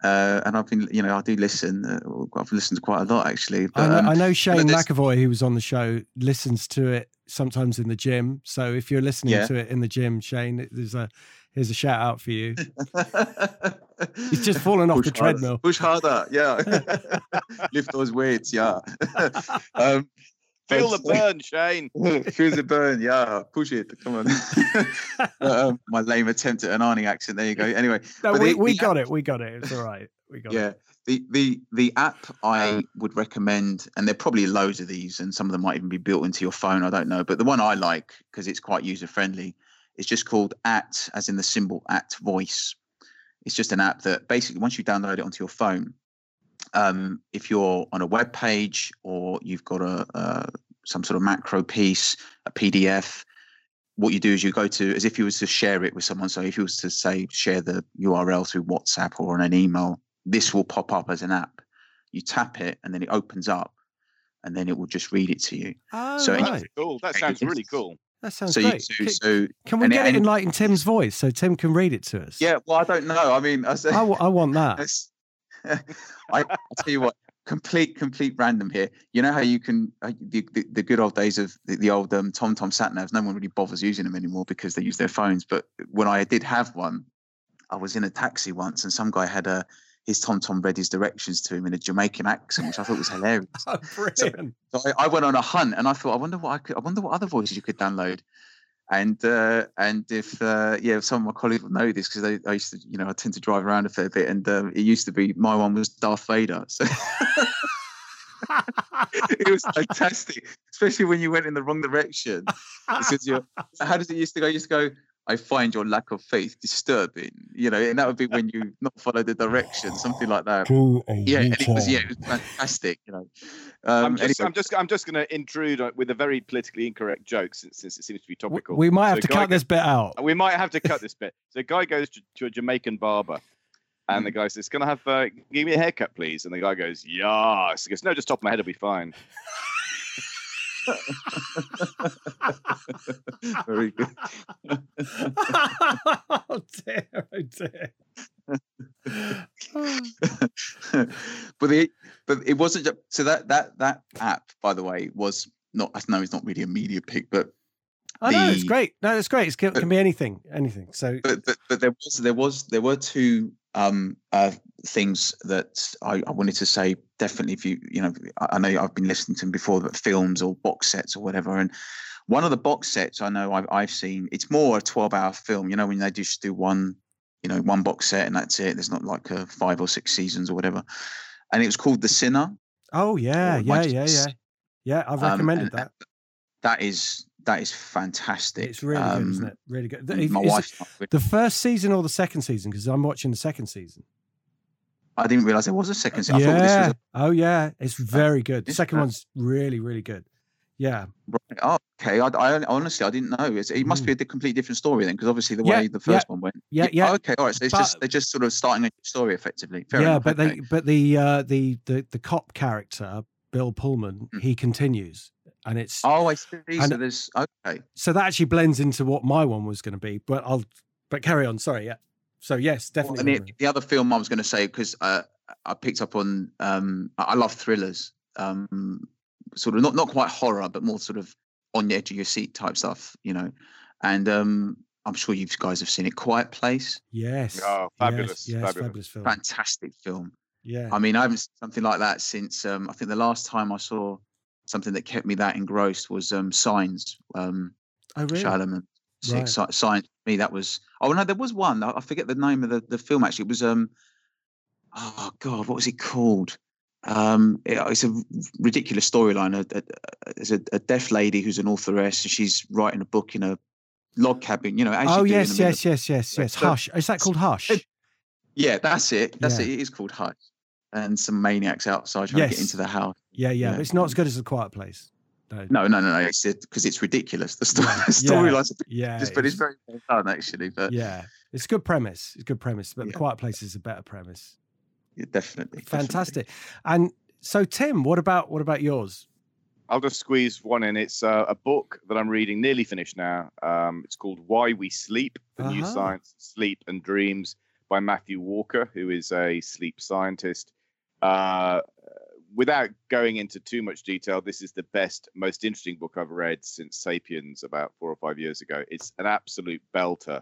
I've been, I do listen. I've listened to quite a lot actually. But, I know Shane McAvoy, who was on the show, listens to it sometimes in the gym. So if you're listening to it in the gym, Shane, here's a shout out for you. He's just fallen off the treadmill. Push harder, yeah. Lift those weights, yeah. Feel the burn, Shane. Feel the burn, yeah. Push it, come on. My lame attempt at an Arnie accent. There you go. Anyway, no, we got it. It's all right. We got it. Yeah, the app I would recommend, and there are probably loads of these, and some of them might even be built into your phone. I don't know, but the one I like because it's quite user friendly. It's just called At, as in the symbol At Voice. It's just an app that basically once you download it onto your phone, if you're on a web page or you've got some sort of macro piece, a PDF, what you do is you go to as if you was to share it with someone. So if you was to say share the URL through WhatsApp or on an email, this will pop up as an app. You tap it and then it opens up and then it will just read it to you. Oh, so right. Cool. That sounds really cool. That sounds great. Can we get it in like in Tim's voice so Tim can read it to us? Yeah, well, I don't know. I mean, I want that. I'll tell you what, complete random here. You know how you can, the good old days of the old TomTom sat navs, no one really bothers using them anymore because they use their phones. But when I did have one, I was in a taxi once and some guy had his TomTom read his directions to him in a Jamaican accent, which I thought was hilarious. Oh, brilliant. So I went on a hunt and I thought, I wonder what other voices you could download. And if some of my colleagues will know this, because I used to, I tend to drive around a fair bit and it used to be, my one was Darth Vader. So it was fantastic, especially when you went in the wrong direction. How does it used to go? It used to go, I find your lack of faith disturbing, and that would be when you not follow the direction, something like that. It was fantastic, I'm just going to intrude with a very politically incorrect joke since it seems to be topical. We might have to cut this bit out. We might have to cut this bit. So a guy goes to a Jamaican barber and the guy says, can I have, give me a haircut, please? And the guy goes, yes. He goes, no, just top of my head will be fine. Very good. Oh dear! But it wasn't. So that app, by the way, was not. I know it's not really a media pick, but no, it's great. No, it's great. It can be anything. So, but there were two things that I wanted to say. Definitely, if I know I've been listening to them before, but films or box sets or whatever. And one of the box sets I know I've seen, it's more a 12-hour film. When they just do one, one box set and that's it. There's not like a 5 or 6 seasons or whatever. And it was called The Sinner. Oh yeah, yeah. I've recommended that. That is fantastic. It's really good, isn't it? Really good. My wife's the first season or the second season? Because I'm watching the second season. I didn't realize there was a second season. Yeah. I thought this was it's very good. The second one's really, really good. Yeah. Right. Oh, okay. I honestly, I didn't know. It must be a complete different story then, because obviously the way the first one went. Yeah. Oh, okay. All right. So they're just sort of starting a new story effectively. Fair enough. But okay. But the cop character, Bill Pullman, he continues. And it's I see. So there's okay. So that actually blends into what my one was going to be, but I'll carry on. Sorry, yeah. So yes, definitely. Well, and the other film I was going to say, because I picked up on I love thrillers, sort of not quite horror, but more sort of on the edge of your seat type stuff, you know. And I'm sure you guys have seen it, Quiet Place. Yes. Oh, fabulous. Yes, fabulous film. Fantastic film. Yeah. I mean, I haven't seen something like that since I think the last time I saw something that kept me that engrossed was Signs. Oh, really? Shyamalan. Right. Signs. For me, that was. Oh no, there was one. I forget the name of the film. Actually, it was. Oh God, what was it called? It's a ridiculous storyline. There's a deaf lady who's an authoress, and she's writing a book in a log cabin. You know. As yes. Hush. Is that called Hush? Yeah, that's it. That's it. It is called Hush. And some maniacs outside trying to get into the house. Yeah. You know? It's not as good as The Quiet Place. No. It's because it's ridiculous. The storylines. But it's very well done actually. But it's a good premise. But The Quiet Place is a better premise. Yeah, definitely. Fantastic. And so, Tim, what about yours? I'll just squeeze one in. It's a book that I'm reading, nearly finished now. It's called Why We Sleep: The New Science of Sleep and Dreams by Matthew Walker, who is a sleep scientist. Without going into too much detail, this is the best, most interesting book I've read since Sapiens about 4 or 5 years ago. It's an absolute belter.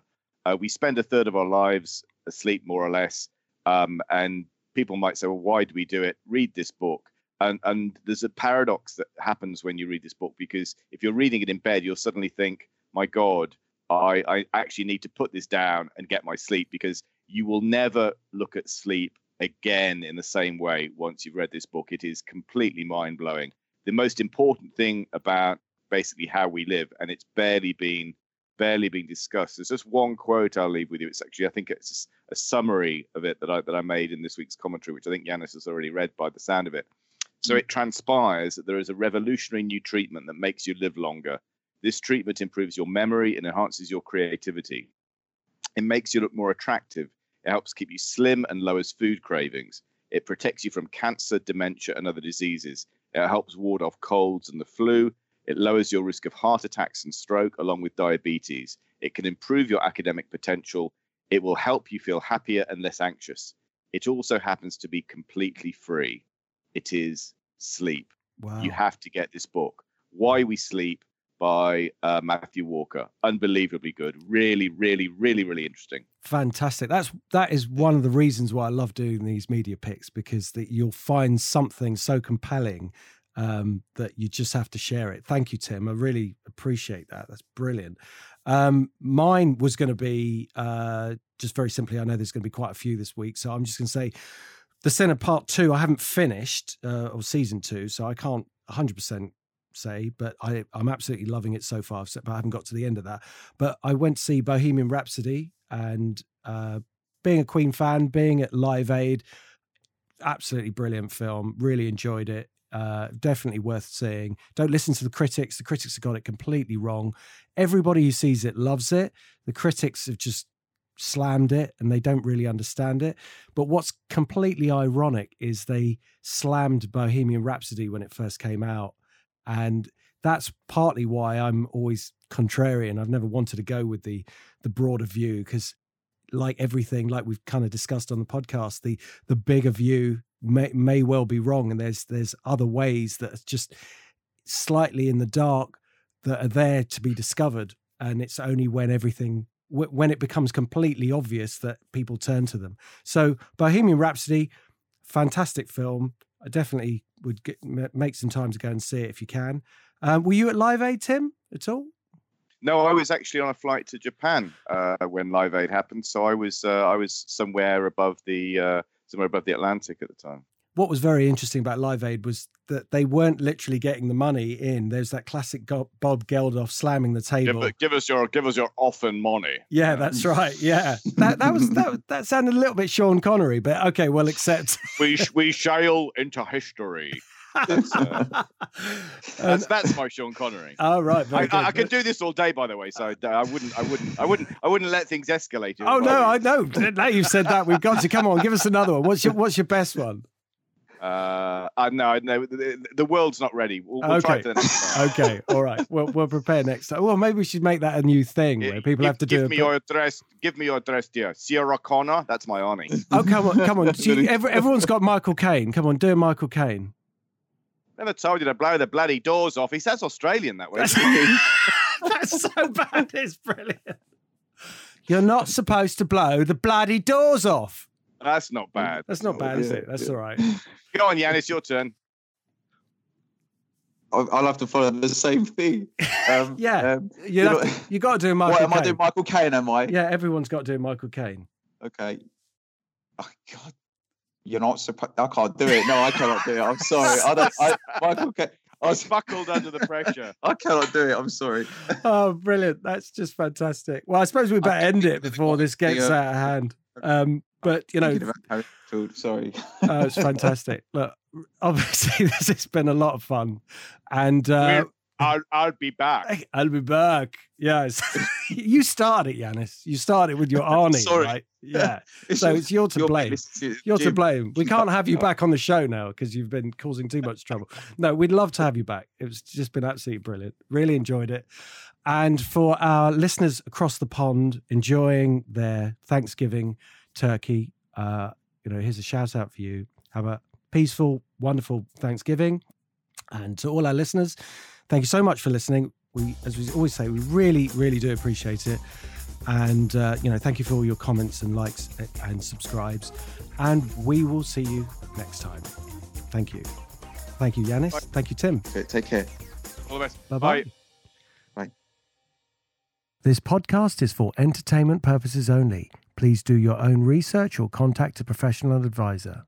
We spend a third of our lives asleep, more or less. And people might say, well, why do we do it? Read this book. And there's a paradox that happens when you read this book, because if you're reading it in bed, you'll suddenly think, my God, I actually need to put this down and get my sleep, because you will never look at sleep again in the same way once you've read this book. It is completely mind-blowing. The most important thing about basically how we live, and it's barely been discussed. There's just one quote I'll leave with you. It's actually, I think it's a summary of it that I made in this week's commentary, which I think Yannis has already read by the sound of it. So it transpires that there is a revolutionary new treatment that makes you live longer. This treatment improves your memory and enhances your creativity. It makes you look more attractive. It helps keep you slim and lowers food cravings. It protects you from cancer, dementia, and other diseases. It helps ward off colds and the flu. It lowers your risk of heart attacks and stroke, along with diabetes. It can improve your academic potential. It will help you feel happier and less anxious. It also happens to be completely free. It is sleep. Wow. You have to get this book, Why We Sleep by Matthew Walker. Unbelievably good. Really, really, really, really interesting. Fantastic. That is one of the reasons why I love doing these media picks, because you'll find something so compelling that you just have to share it. Thank you, Tim. I really appreciate that. That's brilliant. Mine was going to be just very simply, I know there's going to be quite a few this week, so I'm just going to say The Sinner Part 2. I haven't finished or Season 2, so I can't 100% say, but I'm absolutely loving it so far, but I haven't got to the end of that. But I went to see Bohemian Rhapsody, and being a Queen fan, being at Live Aid, absolutely brilliant film, really enjoyed it. Definitely worth seeing. Don't listen to the critics. The critics have got it completely wrong. Everybody who sees it loves it. The critics have just slammed it and they don't really understand it. But what's completely ironic is they slammed Bohemian Rhapsody when it first came out. And that's partly why I'm always contrarian. I've never wanted to go with the broader view, because like everything, like we've kind of discussed on the podcast, the bigger view may well be wrong, and there's other ways that are just slightly in the dark that are there to be discovered, and it's only when it becomes completely obvious that people turn to them. So Bohemian Rhapsody, fantastic film. I definitely would make some time to go and see it if you can. Were you at Live Aid, Tim, at all? No, I was actually on a flight to Japan when Live Aid happened, so I was somewhere above the Atlantic at the time. What was very interesting about Live Aid was that they weren't literally getting the money in. There's that classic Bob Geldof slamming the table. Give us your often money. Yeah, that's right. Yeah, that sounded a little bit Sean Connery, but okay, well, except we shall into history. That's my Sean Connery. Oh right, I can do this all day, by the way. So I wouldn't let things escalate. Oh no, I know. Now you've said that, we've got to come on. Give us another one. What's your best one? No, the world's not ready. We'll try for the next time. Okay, all right. We'll prepare next time. Well, maybe we should make that a new thing where people have to do. Give me your address, dear. Sierra Connor, that's my auntie. Oh, come on. Everyone's got Michael Caine. Come on, do a Michael Caine. Never told you to blow the bloody doors off. He sounds Australian that way. That's so bad. It's brilliant. You're not supposed to blow the bloody doors off. That's not bad. That's not bad, is it? That's all right. Go on, Yannis, your turn. I'll have to follow the same thing. You've got to do Michael Caine. Am I doing Michael Caine, am I? Yeah, everyone's got to do Michael Caine. Okay. Oh, God. You're not supposed... I can't do it. No, I cannot do it. I'm sorry. Michael Caine... I was buckled under the pressure. I cannot do it. I'm sorry. Oh, brilliant. That's just fantastic. Well, I suppose we better end it before this gets out of hand. But, you know... Sorry. It's fantastic. Look, obviously, this has been a lot of fun. And... I'll be back. I'll be back. Yes. You started, Yannis. You started with your Arnie. Sorry. Right? Yeah. It's you're to blame. You're to blame. We can't have you back on the show now because you've been causing too much trouble. No, we'd love to have you back. It's just been absolutely brilliant. Really enjoyed it. And for our listeners across the pond enjoying their Thanksgiving turkey, here's a shout out for you. Have a peaceful, wonderful Thanksgiving. And to all our listeners, thank you so much for listening. We, as we always say, we really, really do appreciate it. And, thank you for all your comments and likes and subscribes. And we will see you next time. Thank you. Thank you, Yannis. Bye. Thank you, Tim. Okay, take care. All the best. Bye-bye. Bye. Bye. This podcast is for entertainment purposes only. Please do your own research or contact a professional advisor.